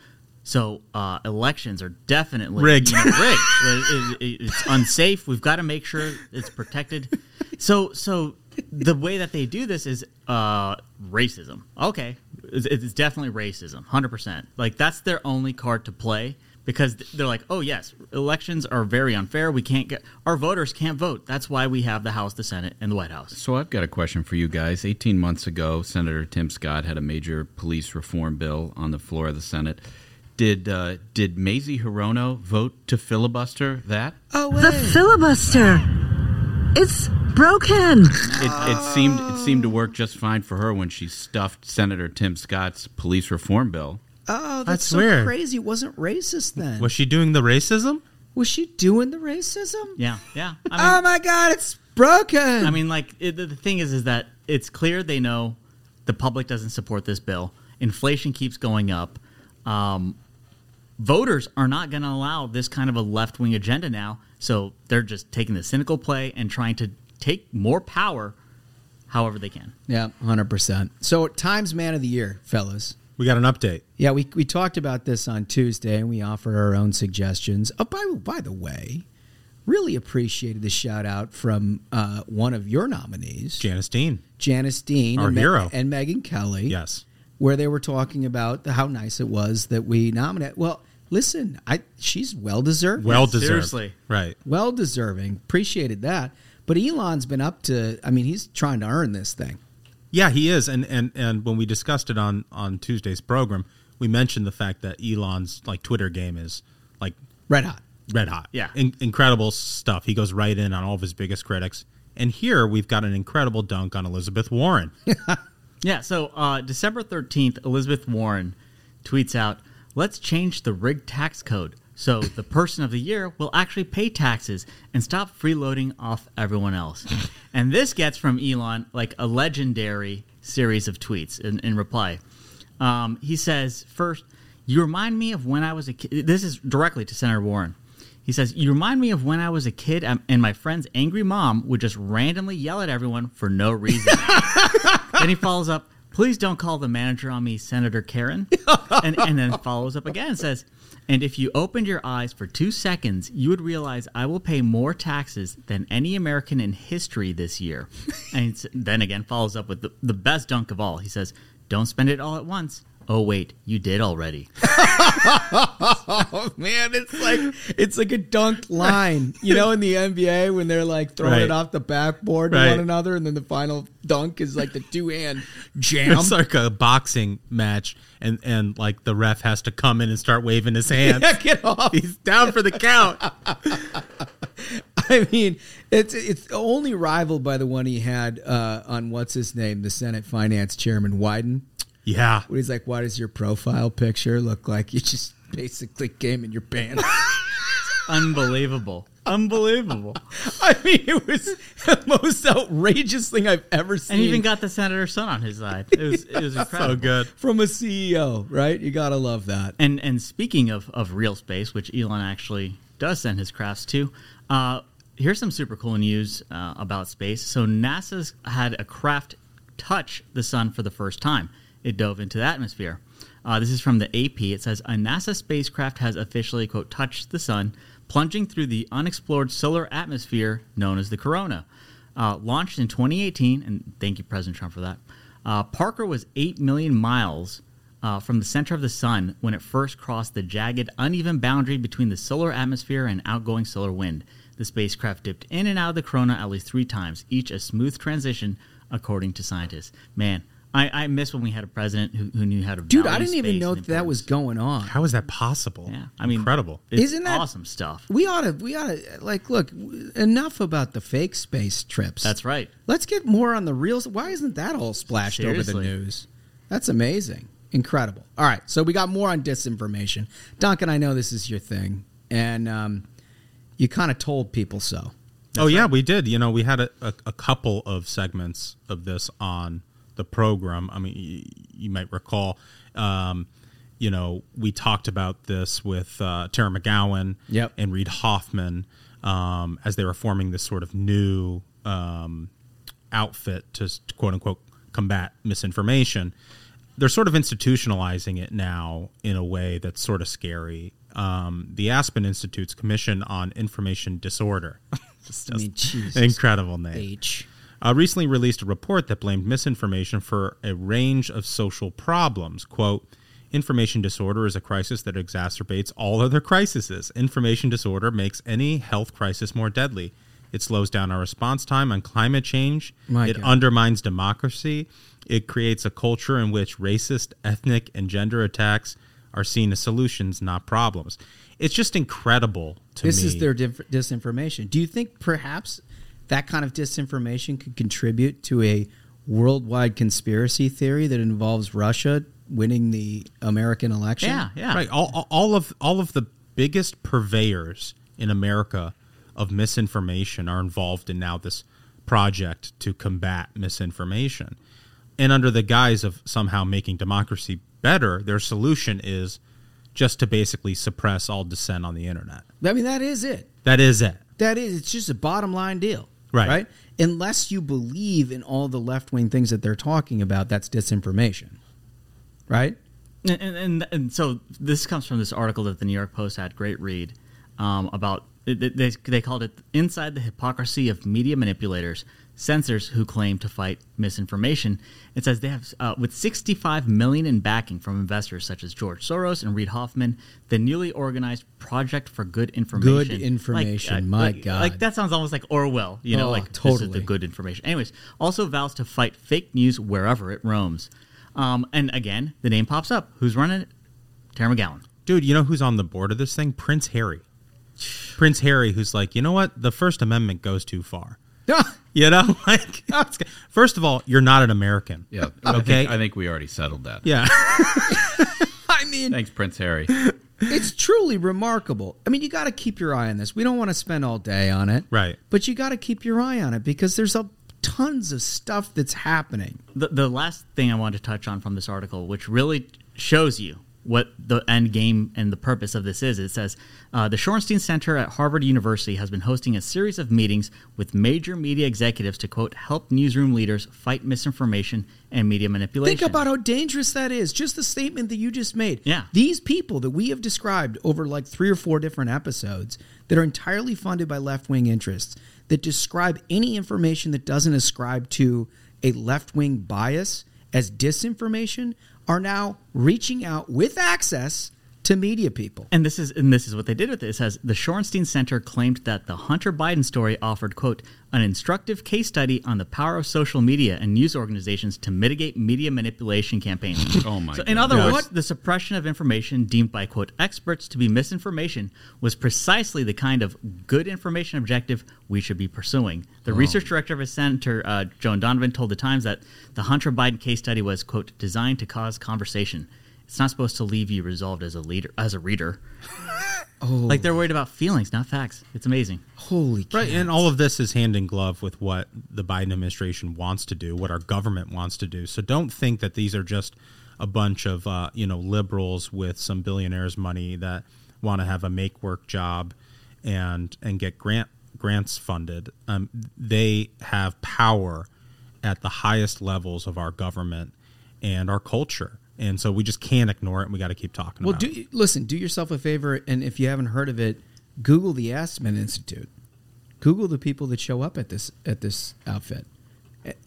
so uh, elections are definitely rigged. You know, rigged. It, it, it's unsafe. We've got to make sure it's protected. So so the way that they do this is uh, racism. Okay, it's, it's definitely racism, one hundred percent. Like, that's their only card to play. Because they're like, oh, yes, elections are very unfair. We can't get our voters can't vote. That's why we have the House, the Senate, and the White House. So I've got a question for you guys. eighteen months ago, Senator Tim Scott had a major police reform bill on the floor of the Senate. Did uh, did Mazie Hirono vote to filibuster that? Oh, wait. The filibuster. It's broken. It, it seemed it seemed to work just fine for her when she stuffed Senator Tim Scott's police reform bill. Oh, that's, that's so weird. Crazy. It wasn't racist then. Was she doing the racism? Was she doing the racism? Yeah, yeah. I mean, oh, my God, it's broken. I mean, like, it, the thing is, is that it's clear they know the public doesn't support this bill. Inflation keeps going up. Um, voters are not going to allow this kind of a left-wing agenda now, so they're just taking the cynical play and trying to take more power however they can. Yeah, one hundred percent. So, Times Man of the Year, fellas. We got an update. Yeah, we we talked about this on Tuesday, and we offered our own suggestions. Oh, by, by the way, really appreciated the shout-out from uh, one of your nominees. Janice Dean. Janice Dean. Our and hero. Me- and Megyn Kelly. Yes. Where they were talking about the, how nice it was that we nominated. Well, listen, I she's well-deserved. Well-deserved. Seriously. Right. Well-deserving. Appreciated that. But Elon's been up to, I mean, he's trying to earn this thing. Yeah, he is, and, and, and when we discussed it on, on Tuesday's program, we mentioned the fact that Elon's like Twitter game is like red hot, red hot. Yeah, in, incredible stuff. He goes right in on all of his biggest critics, and here we've got an incredible dunk on Elizabeth Warren. Yeah, so uh, December thirteenth, Elizabeth Warren tweets out, "Let's change the rigged tax code so the person of the year will actually pay taxes and stop freeloading off everyone else." And this gets from Elon like a legendary series of tweets in, in reply. Um, he says, first, you remind me of when I was a kid. This is directly to Senator Warren. He says, you remind me of when I was a kid and my friend's angry mom would just randomly yell at everyone for no reason. Then he follows up, please don't call the manager on me, Senator Karen. And, and then follows up again and says, and if you opened your eyes for two seconds, you would realize I will pay more taxes than any American in history this year. And then again follows up with the, the best dunk of all. He says, don't spend it all at once. oh wait, you did already. Oh man, it's like it's like a dunked line. You know, in the N B A when they're like throwing right. it off the backboard to right. one another, and then the final dunk is like the two-hand jam. It's like a boxing match, and, and like the ref has to come in and start waving his hands. Yeah, get off. He's down for the count. I mean, it's it's only rivaled by the one he had uh, on what's his name, the Senate Finance Chairman Wyden. Yeah. When he's like, why does your profile picture look like you just basically came in your pants? Unbelievable. Unbelievable. I mean, it was the most outrageous thing I've ever seen. And even got the senator's son on his side. It was yeah, it was incredible. So good. From a C E O, right? You got to love that. And and speaking of, of real space, which Elon actually does send his crafts to, uh, here's some super cool news uh, about space. So NASA's had a craft touch the sun for the first time. It dove into the atmosphere. Uh, this is from the A P. It says, a NASA spacecraft has officially, quote, touched the sun, plunging through the unexplored solar atmosphere known as the corona. Uh, launched in twenty eighteen, and thank you, President Trump, for that. Uh, Parker was eight million miles uh, from the center of the sun when it first crossed the jagged, uneven boundary between the solar atmosphere and outgoing solar wind. The spacecraft dipped in and out of the corona at least three times, each a smooth transition, according to scientists. Man, I, I miss when we had a president who, who knew how to Dude, I didn't even know that, that was going on. How is that possible? Yeah, I mean, incredible. It's isn't that awesome stuff? We ought to, we ought to, like, look, enough about the fake space trips. That's right. Let's get more on the real. Why isn't that all splashed Seriously. over the news? That's amazing. Incredible. All right, so we got more on disinformation. Duncan, I know this is your thing, and um, you kind of told people so. That's oh, yeah, right. we did. You know, we had a, a, a couple of segments of this on the program. I mean, you, you might recall, um, you know, we talked about this with uh, Tara McGowan yep. and Reid Hoffman um, as they were forming this sort of new um, outfit to, to quote unquote combat misinformation. They're sort of institutionalizing it now in a way that's sort of scary. Um, the Aspen Institute's Commission on Information Disorder, just, I mean, Jesus, incredible name. H. Uh, recently released a report that blamed misinformation for a range of social problems. Quote, information disorder is a crisis that exacerbates all other crises. Information disorder makes any health crisis more deadly. It slows down our response time on climate change. My it God. undermines democracy. It creates a culture in which racist, ethnic, and gender attacks are seen as solutions, not problems. It's just incredible to this me. This is their dif- disinformation. Do you think perhaps that kind of disinformation could contribute to a worldwide conspiracy theory that involves Russia winning the American election? Yeah, yeah. Right. All, all of all of the biggest purveyors in America of misinformation are involved in now this project to combat misinformation. And under the guise of somehow making democracy better, their solution is just to basically suppress all dissent on the internet. I mean, that is it. That is it. That is, it's just a bottom line deal. Right. Right. Unless you believe in all the left-wing things that they're talking about, that's disinformation. Right? And and, and so this comes from this article that the New York Post had, great read, um, about, they, they called it Inside the Hypocrisy of Media Manipulators, Censors Who Claim to Fight Misinformation. It says they have, uh, with sixty-five million dollars in backing from investors such as George Soros and Reid Hoffman, the newly organized Project for Good Information. Good information, like, uh, my like, God. Like, that sounds almost like Orwell, you know, oh, like totally. This is the good information. Anyways, also vows to fight fake news wherever it roams. Um, and again, the name pops up. Who's running it? Tara McGowan. Dude, you know who's on the board of this thing? Prince Harry. Prince Harry, who's like, you know what? The First Amendment goes too far. You know, like, first of all, you're not an American. Yeah. Okay. I think, I think we already settled that. Yeah. I mean, thanks, Prince Harry. It's truly remarkable. I mean, you got to keep your eye on this. We don't want to spend all day on it. Right. But you got to keep your eye on it because there's a tons of stuff that's happening. The, the last thing I wanted to touch on from this article, which really shows you what the end game and the purpose of this is. It says, uh, the Shorenstein Center at Harvard University has been hosting a series of meetings with major media executives to, quote, help newsroom leaders fight misinformation and media manipulation. Think about how dangerous that is. Just the statement that you just made. Yeah. These people that we have described over like three or four different episodes that are entirely funded by left-wing interests that describe any information that doesn't ascribe to a left-wing bias as disinformation are now reaching out with access to media people. And this is and this is what they did with it. It says, the Shorenstein Center claimed that the Hunter Biden story offered, quote, an instructive case study on the power of social media and news organizations to mitigate media manipulation campaigns. Oh, my God. So in other yes. words, the suppression of information deemed by, quote, experts to be misinformation was precisely the kind of good information objective we should be pursuing. The oh. research director of his center, uh, Joan Donovan, told The Times that the Hunter Biden case study was, quote, designed to cause conversation. It's not supposed to leave you resolved as a leader, as a reader. Oh. Like, they're worried about feelings, not facts. It's amazing. Holy cow. Right, and all of this is hand in glove with what the Biden administration wants to do, what our government wants to do. So don't think that these are just a bunch of, uh, you know, liberals with some billionaires' money that want to have a make-work job and and get grant grants funded. Um, they have power at the highest levels of our government and our culture. And so we just can't ignore it, and we got to keep talking well, about do, it. Well, listen, do yourself a favor, and if you haven't heard of it, Google the Aspen Institute. Google the people that show up at this at this outfit.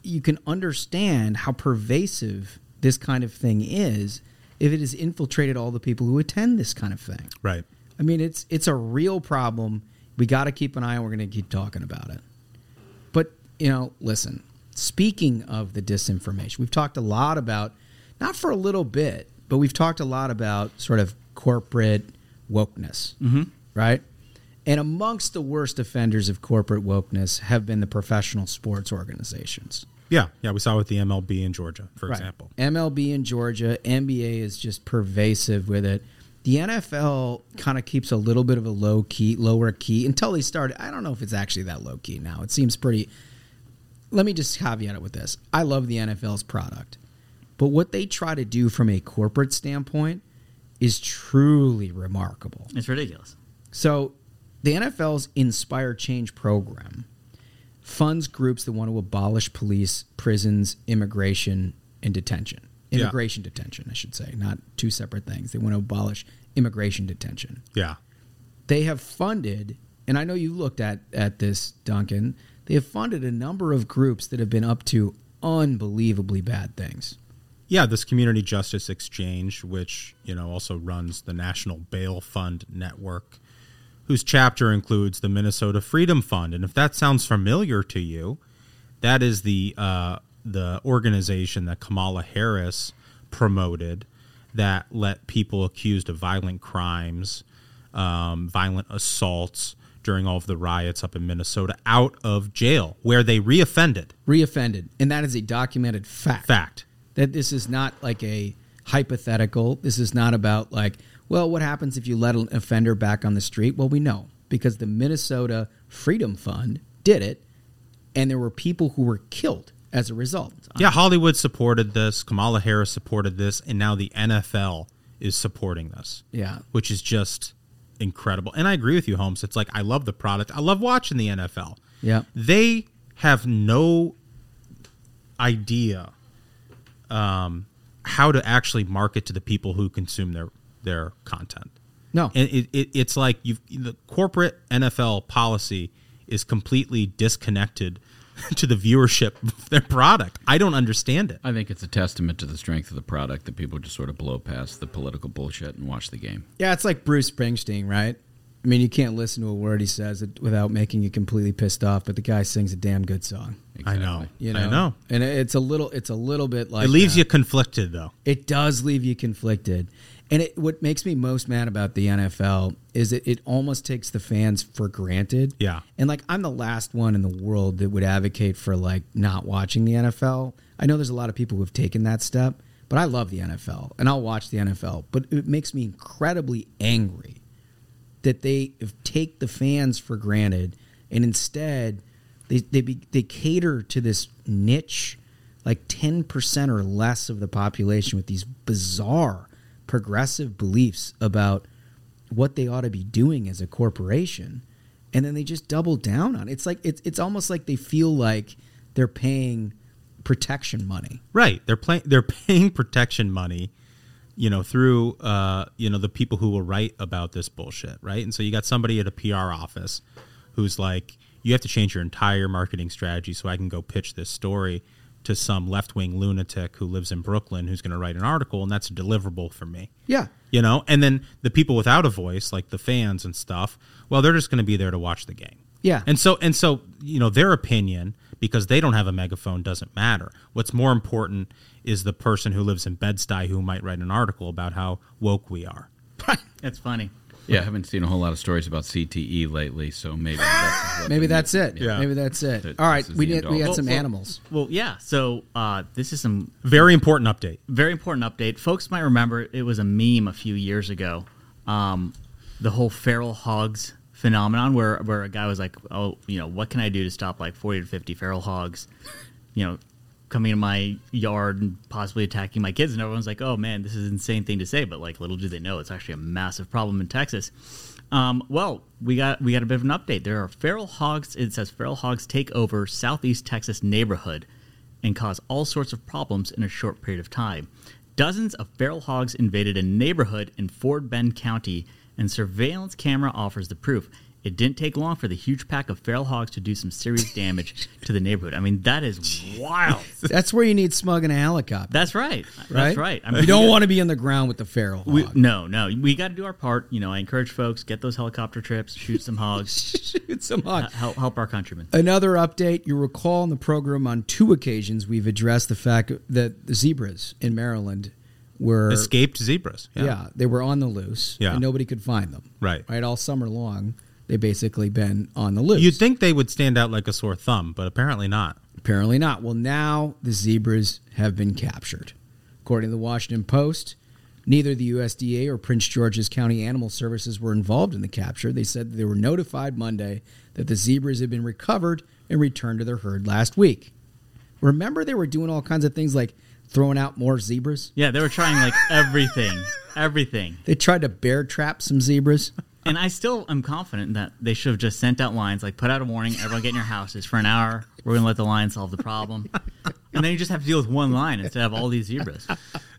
You can understand how pervasive this kind of thing is if it has infiltrated all the people who attend this kind of thing. Right. I mean, it's it's a real problem. We got to keep an eye on. We're going to keep talking about it. But, you know, listen, speaking of the disinformation, we've talked a lot about Not for a little bit, but we've talked a lot about sort of corporate wokeness, mm-hmm. right? And amongst the worst offenders of corporate wokeness have been the professional sports organizations. Yeah, yeah, we saw with the M L B in Georgia, for right. example. M L B in Georgia, N B A is just pervasive with it. The N F L kind of keeps a little bit of a low key, lower key until they started. I don't know if it's actually that low key now. It seems pretty. Let me just caveat it with this. I love the N F L's product. But what they try to do from a corporate standpoint is truly remarkable. It's ridiculous. So the N F L's Inspire Change program funds groups that want to abolish police, prisons, immigration, and detention. Immigration yeah. detention, I should say, not two separate things. They want to abolish immigration detention. Yeah. They have funded, and I know you looked at, at this, Duncan, they have funded a number of groups that have been up to unbelievably bad things. Yeah, this Community Justice Exchange, which, you know, also runs the National Bail Fund Network, whose chapter includes the Minnesota Freedom Fund. And if that sounds familiar to you, that is the uh, the organization that Kamala Harris promoted that let people accused of violent crimes, um, violent assaults during all of the riots up in Minnesota out of jail, where they reoffended. Reoffended. And that is a documented fact. Fact. That this is not like a hypothetical. This is not about like, well, what happens if you let an offender back on the street? Well, we know because the Minnesota Freedom Fund did it, and there were people who were killed as a result. Yeah, Hollywood supported this. Kamala Harris supported this, and now the N F L is supporting this. Yeah. Which is just incredible. And I agree with you, Holmes. It's like, I love the product. I love watching the N F L. Yeah. They have no idea Um, how to actually market to the people who consume their their content. No, and it, it it's like you've the corporate N F L policy is completely disconnected to the viewership of their product. I don't understand it. I think it's a testament to the strength of the product that people just sort of blow past the political bullshit and watch the game. Yeah, it's like Bruce Springsteen, right? I mean, you can't listen to a word he says without making you completely pissed off. But the guy sings a damn good song. Exactly. I know, you know, I know, and it's a little, it's a little bit like it leaves that. you conflicted, though. It does leave you conflicted, and it, what makes me most mad about the N F L is that it almost takes the fans for granted. Yeah, and like I'm the last one in the world that would advocate for like not watching the N F L. I know there's a lot of people who've taken that step, but I love the N F L and I'll watch the N F L. But it makes me incredibly angry that they take the fans for granted, and instead they they, be, they cater to this niche, like ten percent or less of the population with these bizarre progressive beliefs about what they ought to be doing as a corporation, and then they just double down on it. It's like it's it's almost like they feel like they're paying protection money. Right, they're playing they're paying protection money. You know, through, uh, you know, the people who will write about this bullshit, right? And so you got somebody at a P R office who's like, you have to change your entire marketing strategy so I can go pitch this story to some left-wing lunatic who lives in Brooklyn who's going to write an article, and that's a deliverable for me. Yeah. You know, and then the people without a voice, like the fans and stuff, well, they're just going to be there to watch the game. Yeah. And so, and so, you know, their opinion, because they don't have a megaphone, doesn't matter. What's more important is the person who lives in Bed-Stuy who might write an article about how woke we are. That's funny. Yeah, I haven't seen a whole lot of stories about C T E lately, so maybe that's maybe that's it. Yeah. Maybe that's it. That, All right, we did, we had well, some well, animals. Well, yeah. So uh, this is some very important update. Very important update. Folks might remember it was a meme a few years ago. Um, the whole feral hogs phenomenon, where where a guy was like, "Oh, you know, what can I do to stop like forty to fifty feral hogs, you know, coming to my yard and possibly attacking my kids?" And everyone's like, "Oh, man, this is an insane thing to say." But, like, little do they know, it's actually a massive problem in Texas. Um, well, we got we got a bit of an update. There are feral hogs. It says feral hogs take over southeast Texas neighborhood and cause all sorts of problems in a short period of time. Dozens of feral hogs invaded a neighborhood in Fort Bend County, and surveillance camera offers the proof. It didn't take long for the huge pack of feral hogs to do some serious damage to the neighborhood. I mean, that is wild. That's where you need Smug and a helicopter. That's right. right? That's right. I mean, you don't you know, want to be on the ground with the feral hog. We, no, no. We got to do our part. You know, I encourage folks, get those helicopter trips, shoot some hogs. shoot some hogs. Uh, help, help our countrymen. Another update. You recall in the program on two occasions we've addressed the fact that the zebras in Maryland were... escaped zebras. Yeah, yeah they were on the loose, yeah. and nobody could find them. Right. Right, all summer long. They've basically been on the loose. You'd think they would stand out like a sore thumb, but apparently not. Apparently not. Well, now the zebras have been captured. According to the Washington Post, neither the U S D A or Prince George's County Animal Services were involved in the capture. They said they were notified Monday that the zebras had been recovered and returned to their herd last week. Remember, they were doing all kinds of things like throwing out more zebras? Yeah, they were trying like everything, everything. They tried to bear trap some zebras. And I still am confident that they should have just sent out lines, like put out a warning, everyone get in your houses for an hour. We're going to let the lion solve the problem. And then you just have to deal with one lion instead of all these zebras.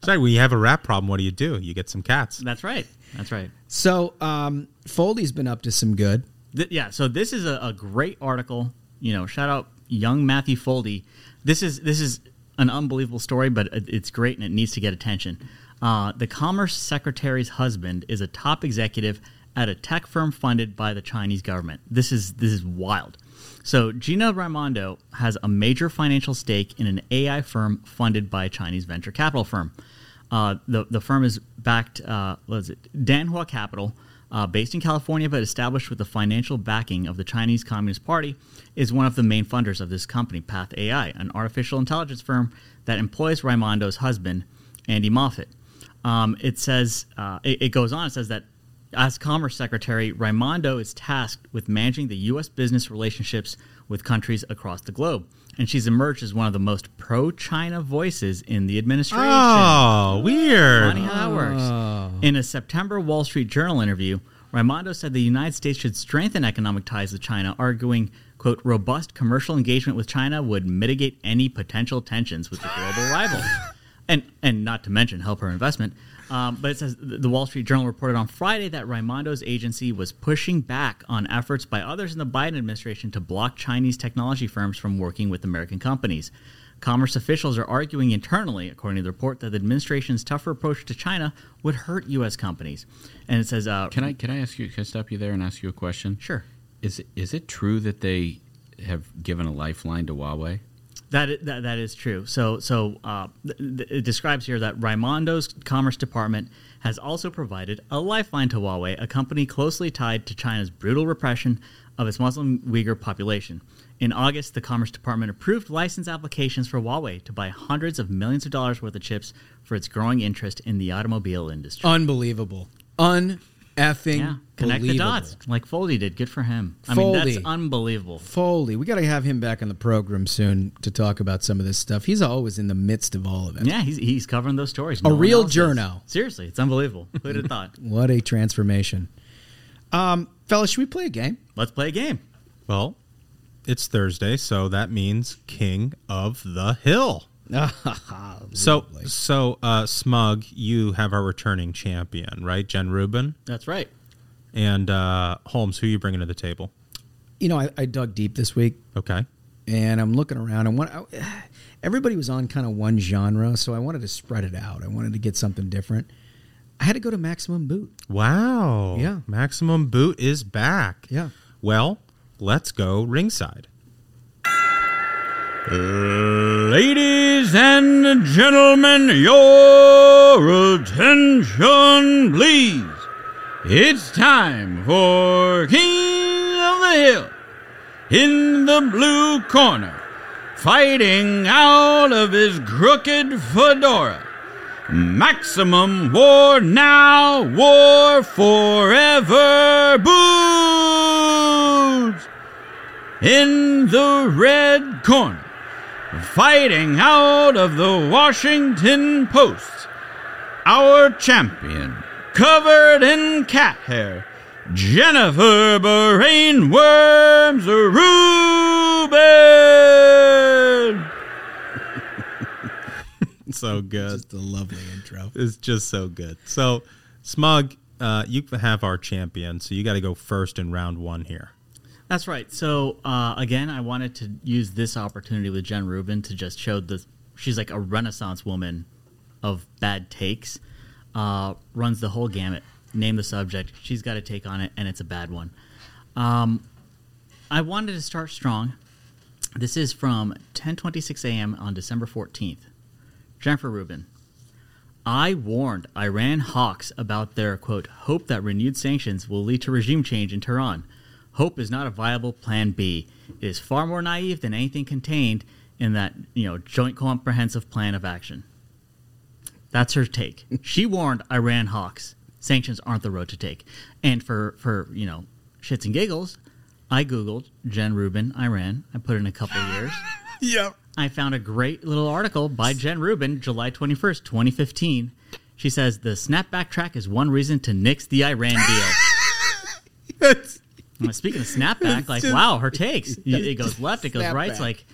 Sorry, when you have a rat problem, what do you do? You get some cats. That's right. That's right. So um, Foldy's been up to some good. Th- yeah, so this is a, a great article. You know, shout out young Matthew Foldy. This is, this is an unbelievable story, but it's great and it needs to get attention. Uh, the Commerce Secretary's husband is a top executive at a tech firm funded by the Chinese government. This is this is wild. So Gina Raimondo has a major financial stake in an A I firm funded by a Chinese venture capital firm. Uh, the the firm is backed, uh, what is it, Danhua Capital, uh, based in California but established with the financial backing of the Chinese Communist Party, is one of the main funders of this company, Path A I, an artificial intelligence firm that employs Raimondo's husband, Andy Moffat. Um, it says uh, it, it goes on. It says that. As Commerce Secretary, Raimondo is tasked with managing the U S business relationships with countries across the globe, and she's emerged as one of the most pro-China voices in the administration. Oh, weird. Funny how that works. In a September Wall Street Journal interview, Raimondo said the United States should strengthen economic ties with China, arguing, quote, robust commercial engagement with China would mitigate any potential tensions with the global rival. And, and not to mention help her investment. Um, but it says the Wall Street Journal reported on Friday that Raimondo's agency was pushing back on efforts by others in the Biden administration to block Chinese technology firms from working with American companies. Commerce officials are arguing internally, according to the report, that the administration's tougher approach to China would hurt U S companies. And it says, uh, can I can I ask you? Can I stop you there and ask you a question? Sure. Is it, is it true that they have given a lifeline to Huawei? That, that that is true. So so uh, th- th- it describes here that Raimondo's Commerce Department has also provided a lifeline to Huawei, a company closely tied to China's brutal repression of its Muslim Uyghur population. In August, the Commerce Department approved license applications for Huawei to buy hundreds of millions of dollars worth of chips for its growing interest in the automobile industry. Unbelievable. Unbelievable. Effing yeah, connect the dots like Foldy did. Good for him. Foldy. I mean, that's unbelievable. Foldy, we got to have him back on the program soon to talk about some of this stuff. He's always in the midst of all of it. Yeah, he's he's covering those stories. No a real journo. Is. Seriously, it's unbelievable. Who'd have thought? What a transformation, um, fellas. Should we play a game? Let's play a game. Well, it's Thursday, so that means King of the Hill. so, so uh, Smug, you have our returning champion, right? Jen Rubin? That's right. And uh, Holmes, who are you bringing to the table? You know, I, I dug deep this week. Okay. and I'm looking around, and one, I, everybody was on kind of one genre, so I wanted to spread it out. I wanted to get something different. I had to go to Maximum Boot. Wow. Yeah. Maximum Boot is back. Yeah. Well, let's go ringside. Ladies and gentlemen, your attention, please. It's time for King of the Hill. In the blue corner, fighting out of his crooked fedora, Maximum War Now, War Forever Boots. In the red corner, fighting out of the Washington Post, our champion, covered in cat hair, Jennifer Brain Worms Rubin. So good. Just a lovely intro. It's just so good. So, Smug, uh, you have our champion, so you got to go first in round one here. That's right. So, uh, again, I wanted to use this opportunity with Jen Rubin to just show the she's like a renaissance woman of bad takes, uh, runs the whole gamut. Name the subject. She's got a take on it, and it's a bad one. Um, I wanted to start strong. This is from ten twenty-six a.m. on December fourteenth. Jennifer Rubin. I warned Iran hawks about their, quote, hope that renewed sanctions will lead to regime change in Tehran. Hope is not a viable plan B. It is far more naive than anything contained in that, you know, joint comprehensive plan of action. That's her take. She warned Iran hawks. Sanctions aren't the road to take. And for, for you know, shits and giggles, I Googled Jen Rubin, Iran. I put in a couple of years. Yep. I found a great little article by Jen Rubin, July twenty-first, twenty fifteen. She says, the snapback track is one reason to nix the Iran deal. Well, speaking of snapback, like, wow, her takes. It goes left, it goes right. It's like,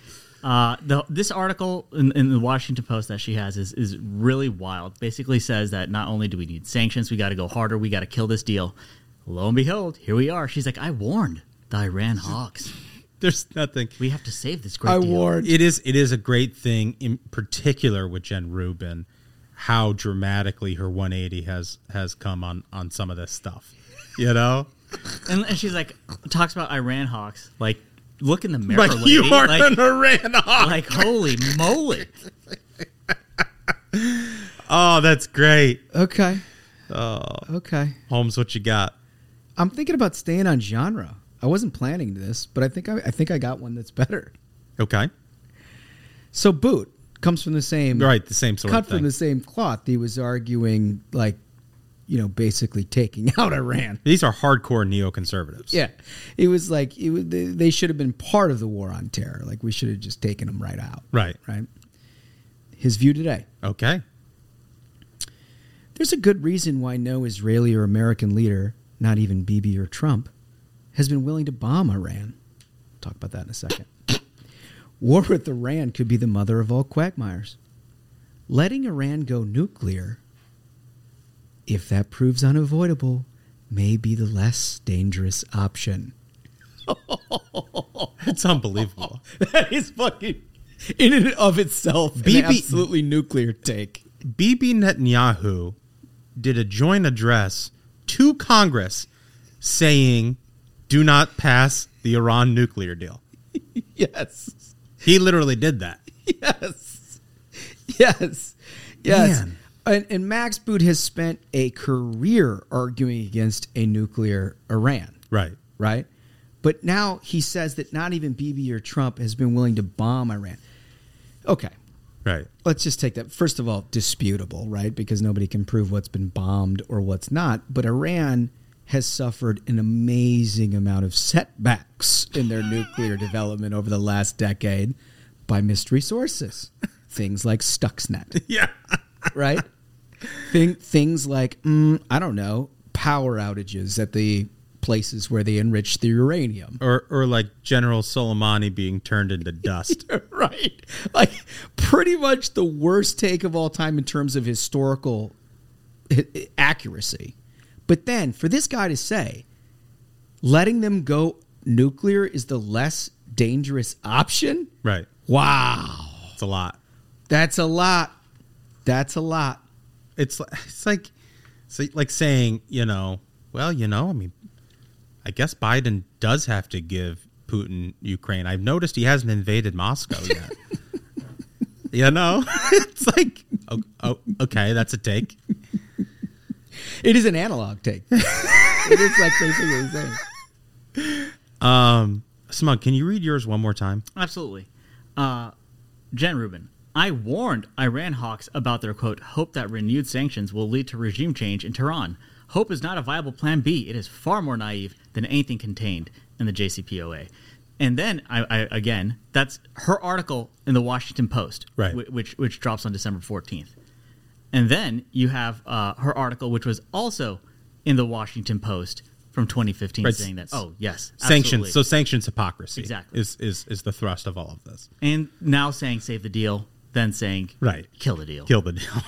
uh, the, this article in, in the Washington Post that she has is, is really wild. Basically says that not only do we need sanctions, we got to go harder, we got to kill this deal. Lo and behold, here we are. She's like, I warned the Iran hawks. There's nothing. We have to save this great I deal. I warned. It is, it is a great thing, in particular with Jen Rubin, how dramatically her one eighty has, has come on, on some of this stuff, you know? And, and she's like, talks about Iran hawks, like, look in the mirror, like, lady. You are like, an Iran hawk. Like, holy moly. Oh, that's great. Okay. Oh. Okay. Holmes, what you got? I'm thinking about staying on genre. I wasn't planning this, but I think I, I think I got one that's better. Okay. So Boot comes from the same... Right, the same sort of thing. Cut from the same cloth. He was arguing, like, you know, basically taking out Iran. These are hardcore neoconservatives. Yeah. It was like, it was, they should have been part of the war on terror. Like, we should have just taken them right out. Right. Right. His view today. Okay. There's a good reason why no Israeli or American leader, not even Bibi or Trump, has been willing to bomb Iran. We'll talk about that in a second. War with Iran could be the mother of all quagmires. Letting Iran go nuclear, if that proves unavoidable, may be the less dangerous option. It's unbelievable. That is fucking, in and of itself, B B, an absolutely nuclear take. Bibi Netanyahu did a joint address to Congress saying, do not pass the Iran nuclear deal. Yes. He literally did that. Yes. Yes. Yes. Man. And, and Max Boot has spent a career arguing against a nuclear Iran. Right. Right? But now he says that not even Bibi or Trump has been willing to bomb Iran. Okay. Right. Let's just take that. First of all, disputable, right? Because nobody can prove what's been bombed or what's not. But Iran has suffered an amazing amount of setbacks in their nuclear development over the last decade by missed resources. Things like Stuxnet. Yeah. Right? Thing, things like, mm, I don't know, power outages at the places where they enrich the uranium. Or or like General Soleimani being turned into dust. Right. Like pretty much the worst take of all time in terms of historical accuracy. But then for this guy to say, letting them go nuclear is the less dangerous option? Right. Wow. It's a lot. That's a lot. That's a lot. It's it's like it's like saying, you know, well, you know, I mean, I guess Biden does have to give Putin Ukraine. I've noticed he hasn't invaded Moscow yet. You know, it's like, oh, oh, okay, that's a take. It is an analog take. It is like basically the same. Um, Simone, can you read yours one more time? Absolutely. Uh, Jen Rubin, I warned Iran hawks about their, quote, hope that renewed sanctions will lead to regime change in Tehran. Hope is not a viable plan B. It is far more naive than anything contained in the J C P O A. And then, I, I again, that's her article in the Washington Post, right, w- which which drops on December fourteenth. And then you have uh, her article, which was also in the Washington Post from twenty fifteen, right, saying that, oh, yes, sanctions. Absolutely. So sanctions hypocrisy, exactly, is, is, is the thrust of all of this. And now saying save the deal, then saying, right, kill the deal. Kill the deal.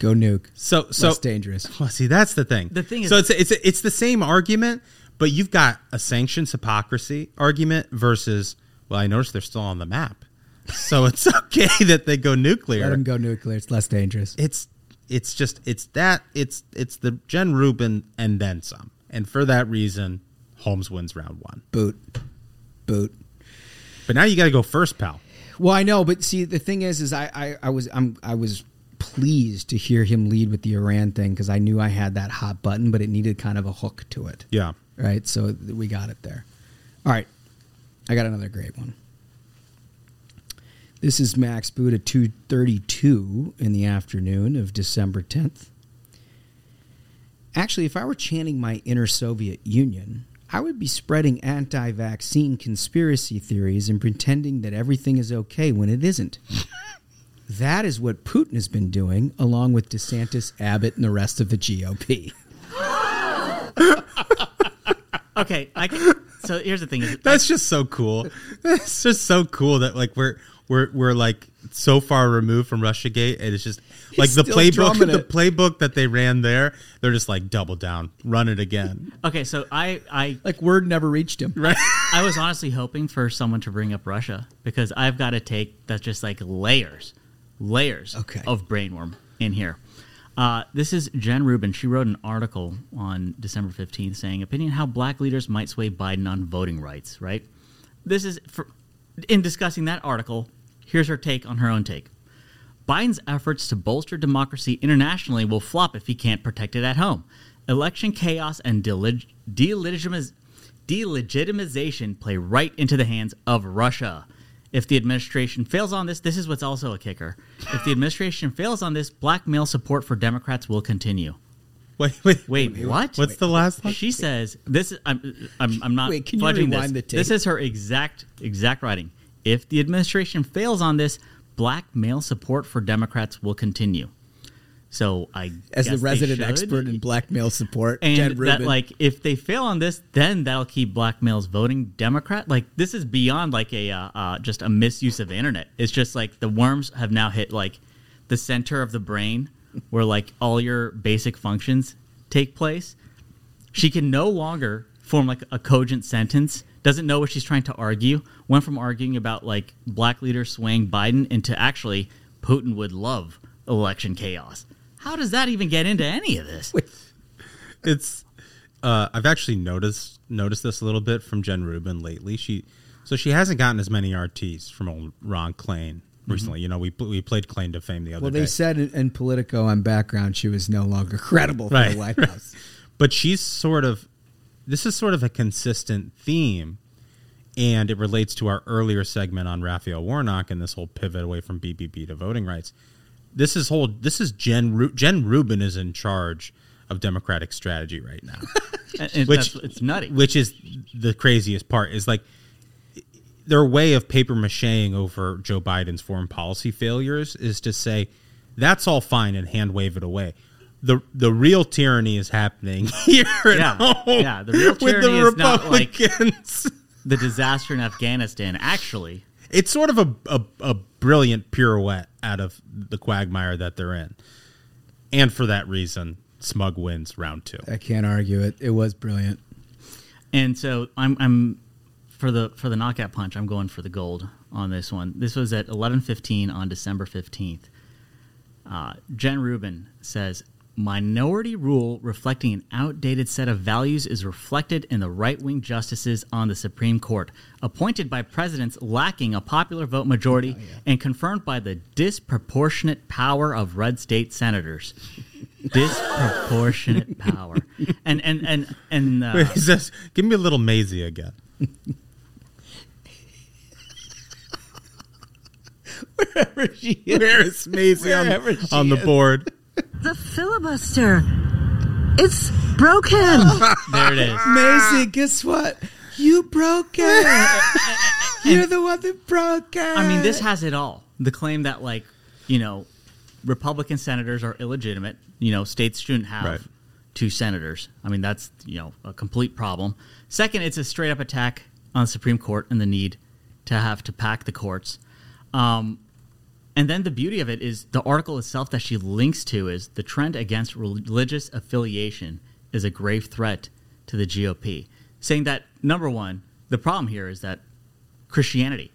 Go nuke. So, so less dangerous. Well, see, that's the thing. The thing is, so it's it's it's the same argument, but you've got a sanctions hypocrisy argument versus, well, I noticed they're still on the map, so it's okay that they go nuclear. Let them go nuclear. It's less dangerous. It's it's just it's that it's it's the Jen Rubin and then some, and for that reason, Holmes wins round one. Boot, boot. But now you got to go first, pal. Well, I know, but see, the thing is, is I I, I was I'm I was. pleased to hear him lead with the Iran thing, because I knew I had that hot button, but it needed kind of a hook to it. Yeah. Right? So we got it there. All right. I got another great one. This is Max Boot at two thirty-two in the afternoon of December tenth. Actually, if I were chanting my inner Soviet Union, I would be spreading anti-vaccine conspiracy theories and pretending that everything is okay when it isn't. That is what Putin has been doing, along with DeSantis, Abbott, and the rest of the G O P. Okay, I can, so here's the thing. Is That's I, just so cool. It's just so cool that like we're we're we're like so far removed from Russiagate, and it's just like the playbook the it. playbook that they ran there. They're just like double down, run it again. Okay, so I, I like word never reached him. Right. I was honestly hoping for someone to bring up Russia, because I've got a take that's just like layers. Layers okay. of brainworm in here. Uh, this is Jen Rubin. She wrote an article on December fifteenth saying, opinion how black leaders might sway Biden on voting rights, right? This is, for, in discussing that article, here's her take on her own take. Biden's efforts to bolster democracy internationally will flop if he can't protect it at home. Election chaos and deleg- delegitimiz- delegitimization play right into the hands of Russia. If the administration fails on this, this is what's also a kicker. If the administration fails on this, black male support for Democrats will continue. Wait, wait, wait. wait what? What's wait, the last one? She says this. Is, I'm, I'm, I'm not wait, can fudging you this. The tape? This is her exact, exact writing. If the administration fails on this, black male support for Democrats will continue. So I, as guess the resident expert in black male support, and Jen Rubin. That like if they fail on this, then that'll keep black males voting Democrat. Like this is beyond like a uh, uh, just a misuse of the internet. It's just like the worms have now hit like the center of the brain where like all your basic functions take place. She can no longer form like a cogent sentence. Doesn't know what she's trying to argue. Went from arguing about like black leaders swaying Biden into actually Putin would love election chaos. How does that even get into any of this? It's uh, I've actually noticed noticed this a little bit from Jen Rubin lately. She so she hasn't gotten as many R Ts from old Ron Klain recently. Mm-hmm. You know, we we played Klain to fame the other day. Well, they day. said in, in Politico on background she was no longer credible for right. the White House. But she's sort of this is sort of a consistent theme, and it relates to our earlier segment on Raphael Warnock and this whole pivot away from B B B to voting rights. This is whole. This is Jen. Ru- Jen Rubin is in charge of Democratic strategy right now, it's, which it's nutty. Which is the craziest part is like their way of paper macheing over Joe Biden's foreign policy failures is to say that's all fine and hand wave it away. the The real tyranny is happening here at yeah, home. Yeah, the real tyranny with the is not like the disaster in Afghanistan. Actually, it's sort of a a, a brilliant pirouette out of the quagmire that they're in. And for that reason, smug wins round two. I can't argue it. It was brilliant. And so I'm, I'm for the for the knockout punch, I'm going for the gold on this one. This was at eleven fifteen on December fifteenth. Uh, Jen Rubin says, minority rule reflecting an outdated set of values is reflected in the right-wing justices on the Supreme Court, appointed by presidents lacking a popular vote majority oh, yeah. and confirmed by the disproportionate power of red state senators. Disproportionate power. And, and, and, and, uh, wait, this, give me a little Mazie again. Wherever she is. Where's Mazie on, on the is. board? The filibuster. It's broken. There it is. Mazie, guess what? You broke it. You're the one that broke it. I mean, this has it all. The claim that, like, you know, Republican senators are illegitimate. You know, states shouldn't have right. two senators. I mean, that's, you know, a complete problem. Second, it's a straight-up attack on the Supreme Court and the need to have to pack the courts. Um, and then the beauty of it is the article itself that she links to is the trend against religious affiliation is a grave threat to the G O P, saying that, number one, the problem here is that Christianity.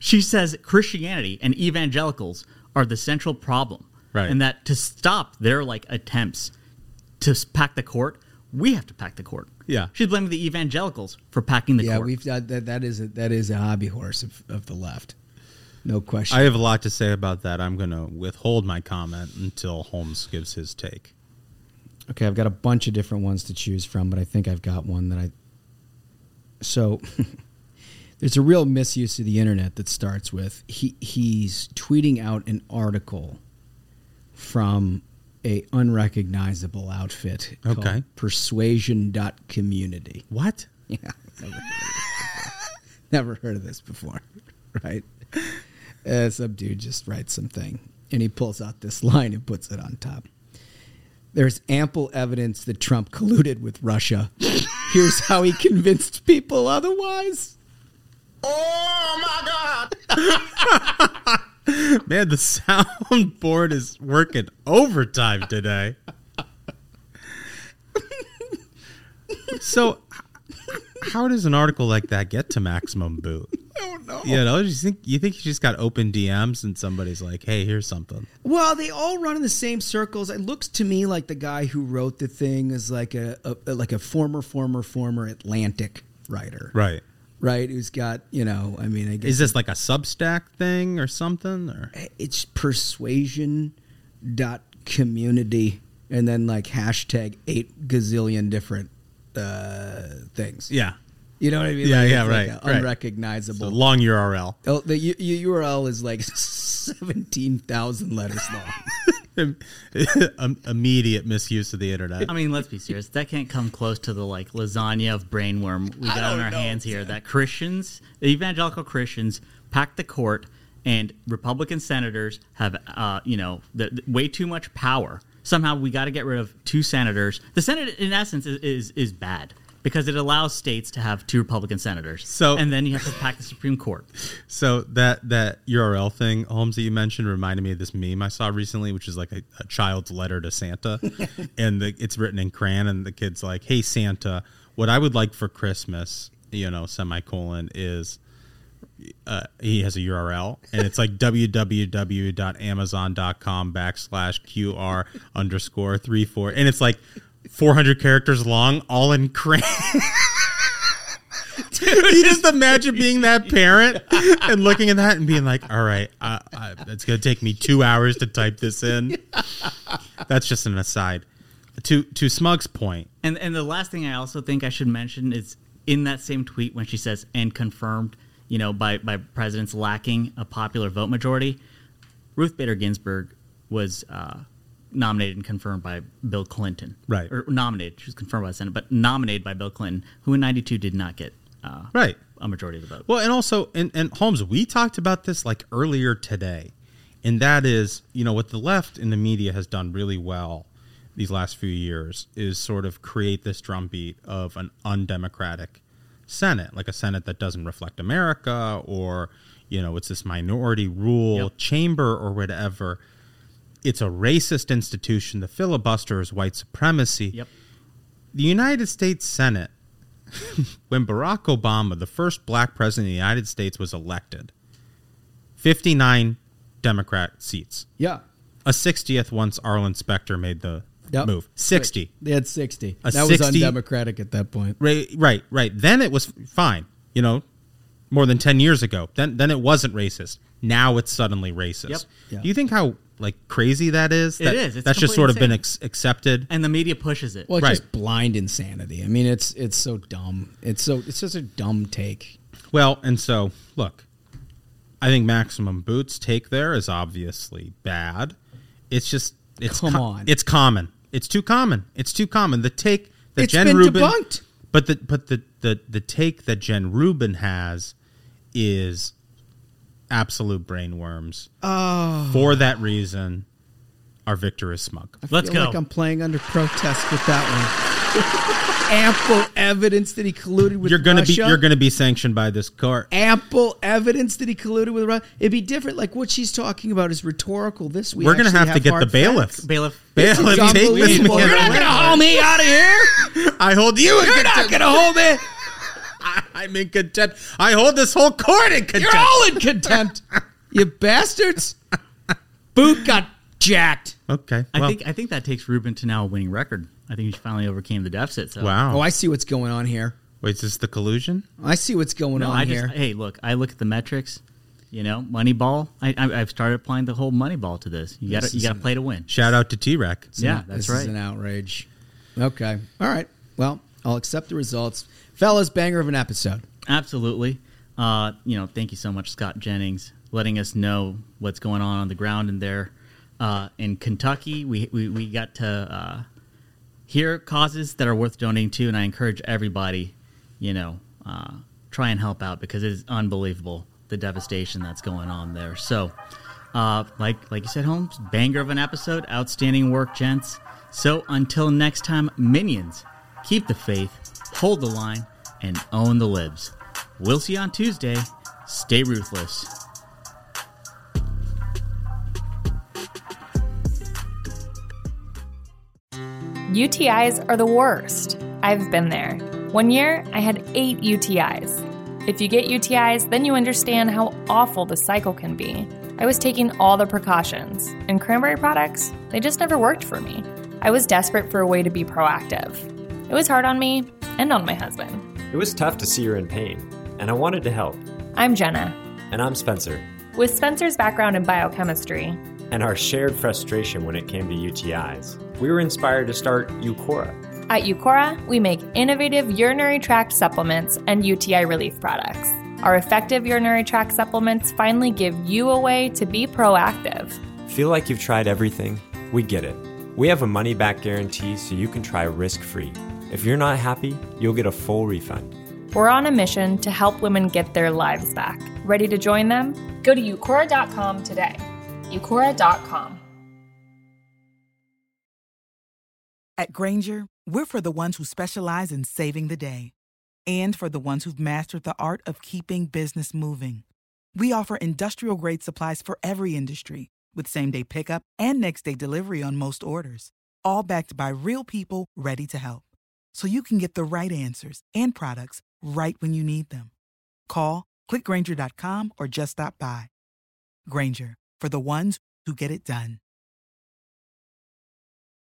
She says Christianity and evangelicals are the central problem, right. and that to stop their like attempts to pack the court, we have to pack the court. Yeah, she's blaming the evangelicals for packing the yeah, court. Yeah, we've uh, that that is a, that is a hobby horse of, of the left. No question. I have a lot to say about that. I'm going to withhold my comment until Holmes gives his take. Okay, I've got a bunch of different ones to choose from, but I think I've got one that I... So, there's a real misuse of the internet that starts with, he he's tweeting out an article from a unrecognizable outfit okay. called persuasion dot community. What? Yeah. Never, never heard of this before, right? Uh, some dude just writes something, and he pulls out this line and puts it on top. There's ample evidence that Trump colluded with Russia. Here's how he convinced people otherwise. Oh, my God. Man, the soundboard is working overtime today. So how does an article like that get to Maximum Boot? I don't know. You know, you think you think you just got open D Ms and somebody's like, "Hey, here's something." Well, they all run in the same circles. It looks to me like the guy who wrote the thing is like a, a like a former, former, former Atlantic writer, right? Right? Who's got, you know? I mean, I guess is this like a Substack thing or something? Or it's persuasion dot community and then like hashtag eight gazillion different uh, things. Yeah. You know what I mean? Yeah, like yeah, right. Like unrecognizable. Right. So long U R L. Oh, the U- U- URL is like seventeen thousand letters long. um, immediate misuse of the internet. I mean, let's be serious. That can't come close to the like lasagna of brainworm we got on our know. hands here. Yeah. That Christians, evangelical Christians, pack the court, and Republican senators have, uh, you know, the, the, way too much power. Somehow we got to get rid of two senators. The Senate, in essence, is is, is bad. Because it allows states to have two Republican senators. So, and then you have to pack the Supreme Court. So that, that U R L thing, Holmes, that you mentioned reminded me of this meme I saw recently, which is like a, a child's letter to Santa. And the, it's written in crayon, and the kid's like, hey, Santa, what I would like for Christmas, you know, semicolon, is uh, he has a U R L. And it's like www.amazon.com backslash QR underscore three four. And it's like four hundred characters long, all in crayon. Can you just imagine being that parent and looking at that and being like, all right, uh, uh, it's going to take me two hours to type this in. That's just an aside. To to Smug's point. And, and the last thing I also think I should mention is in that same tweet when she says, and confirmed, you know, by, by presidents lacking a popular vote majority, Ruth Bader Ginsburg was... Uh, nominated and confirmed by Bill Clinton. Right. Or nominated. She was confirmed by the Senate, but nominated by Bill Clinton, who in ninety-two did not get uh, right. a majority of the vote. Well, and also, and, and Holmes, we talked about this like earlier today, and that is, you know, what the left in the media has done really well these last few years is sort of create this drumbeat of an undemocratic Senate, like a Senate that doesn't reflect America or, you know, it's this minority rule yep. chamber or whatever. It's a racist institution. The filibuster is white supremacy. Yep. The United States Senate when Barack Obama, the first black president of the United States, was elected, fifty-nine Democrat seats. Yeah. A sixtieth once Arlen Specter made the yep. move. sixty. Right. They had sixty. A that sixty, was undemocratic at that point. Right, right, right. Then it was fine, you know, more than ten years ago. Then then it wasn't racist. Now it's suddenly racist. Yep. Yep. Do you think how like crazy that is? It that, is. It's that's just sort of insane. Been ex- accepted. And the media pushes it. Well, it's right. just blind insanity. I mean, it's it's so dumb. It's so it's just a dumb take. Well, and so, look, I think Maximum Boot's take there is obviously bad. It's just, it's come com- on. It's common. It's too common. It's too common. The take that it's Jen been Rubin, debunked. But the but the, the the take that Jen Rubin has is absolute brainworms. Oh. For that reason, our victor is smug. I Let's feel go. Like I'm playing under protest with that one. Ample evidence that he colluded with you're gonna Russia. Be, you're going to be sanctioned by this court. Ample evidence that he colluded with Russia. It'd be different. Like what she's talking about is rhetorical. This week we're going to have to get the bailiff. Bailiff, bailiff, take this man. You're not going to haul me out of here. I hold you. You're not going to hold me. I'm in contempt. I hold this whole court in contempt. You're all in contempt. You bastards. Boot got jacked. Okay. Well. I think I think that takes Ruben to now a winning record. I think he finally overcame the deficit. So. Wow. Oh, I see what's going on here. Wait, is this the collusion? I see what's going no, on I just, here. Hey, look, I look at the metrics, you know, Moneyball. I, I, I've started applying the whole Moneyball to this. You got to play to win. Shout out to T-Rec. So yeah, that's this right. This is an outrage. Okay. All right. Well, I'll accept the results. Fellas, banger of an episode. Absolutely. Uh, you know, thank you so much, Scott Jennings, letting us know what's going on on the ground in there. Uh, in Kentucky, we, we, we got to... Uh, Here are causes that are worth donating to, and I encourage everybody, you know, uh, try and help out because it is unbelievable, the devastation that's going on there. So, uh, like like you said, Holmes, banger of an episode. Outstanding work, gents. So until next time, minions, keep the faith, hold the line, and own the libs. We'll see you on Tuesday. Stay ruthless. U T Is are the worst. I've been there. One year, I had eight U T Is. If you get U T Is, then you understand how awful the cycle can be. I was taking all the precautions, and cranberry products, they just never worked for me. I was desperate for a way to be proactive. It was hard on me and on my husband. It was tough to see you're in pain, and I wanted to help. I'm Jenna. And I'm Spencer. With Spencer's background in biochemistry, and our shared frustration when it came to U T Is, we were inspired to start Eucora. At Eucora, we make innovative urinary tract supplements and U T I relief products. Our effective urinary tract supplements finally give you a way to be proactive. Feel like you've tried everything? We get it. We have a money-back guarantee so you can try risk-free. If you're not happy, you'll get a full refund. We're on a mission to help women get their lives back. Ready to join them? Go to eucora dot com today. eucora dot com. At Grainger, we're for the ones who specialize in saving the day and for the ones who've mastered the art of keeping business moving. We offer industrial-grade supplies for every industry with same-day pickup and next-day delivery on most orders, all backed by real people ready to help. So you can get the right answers and products right when you need them. Call, click grainger dot com, or just stop by. Grainger. For the ones who get it done.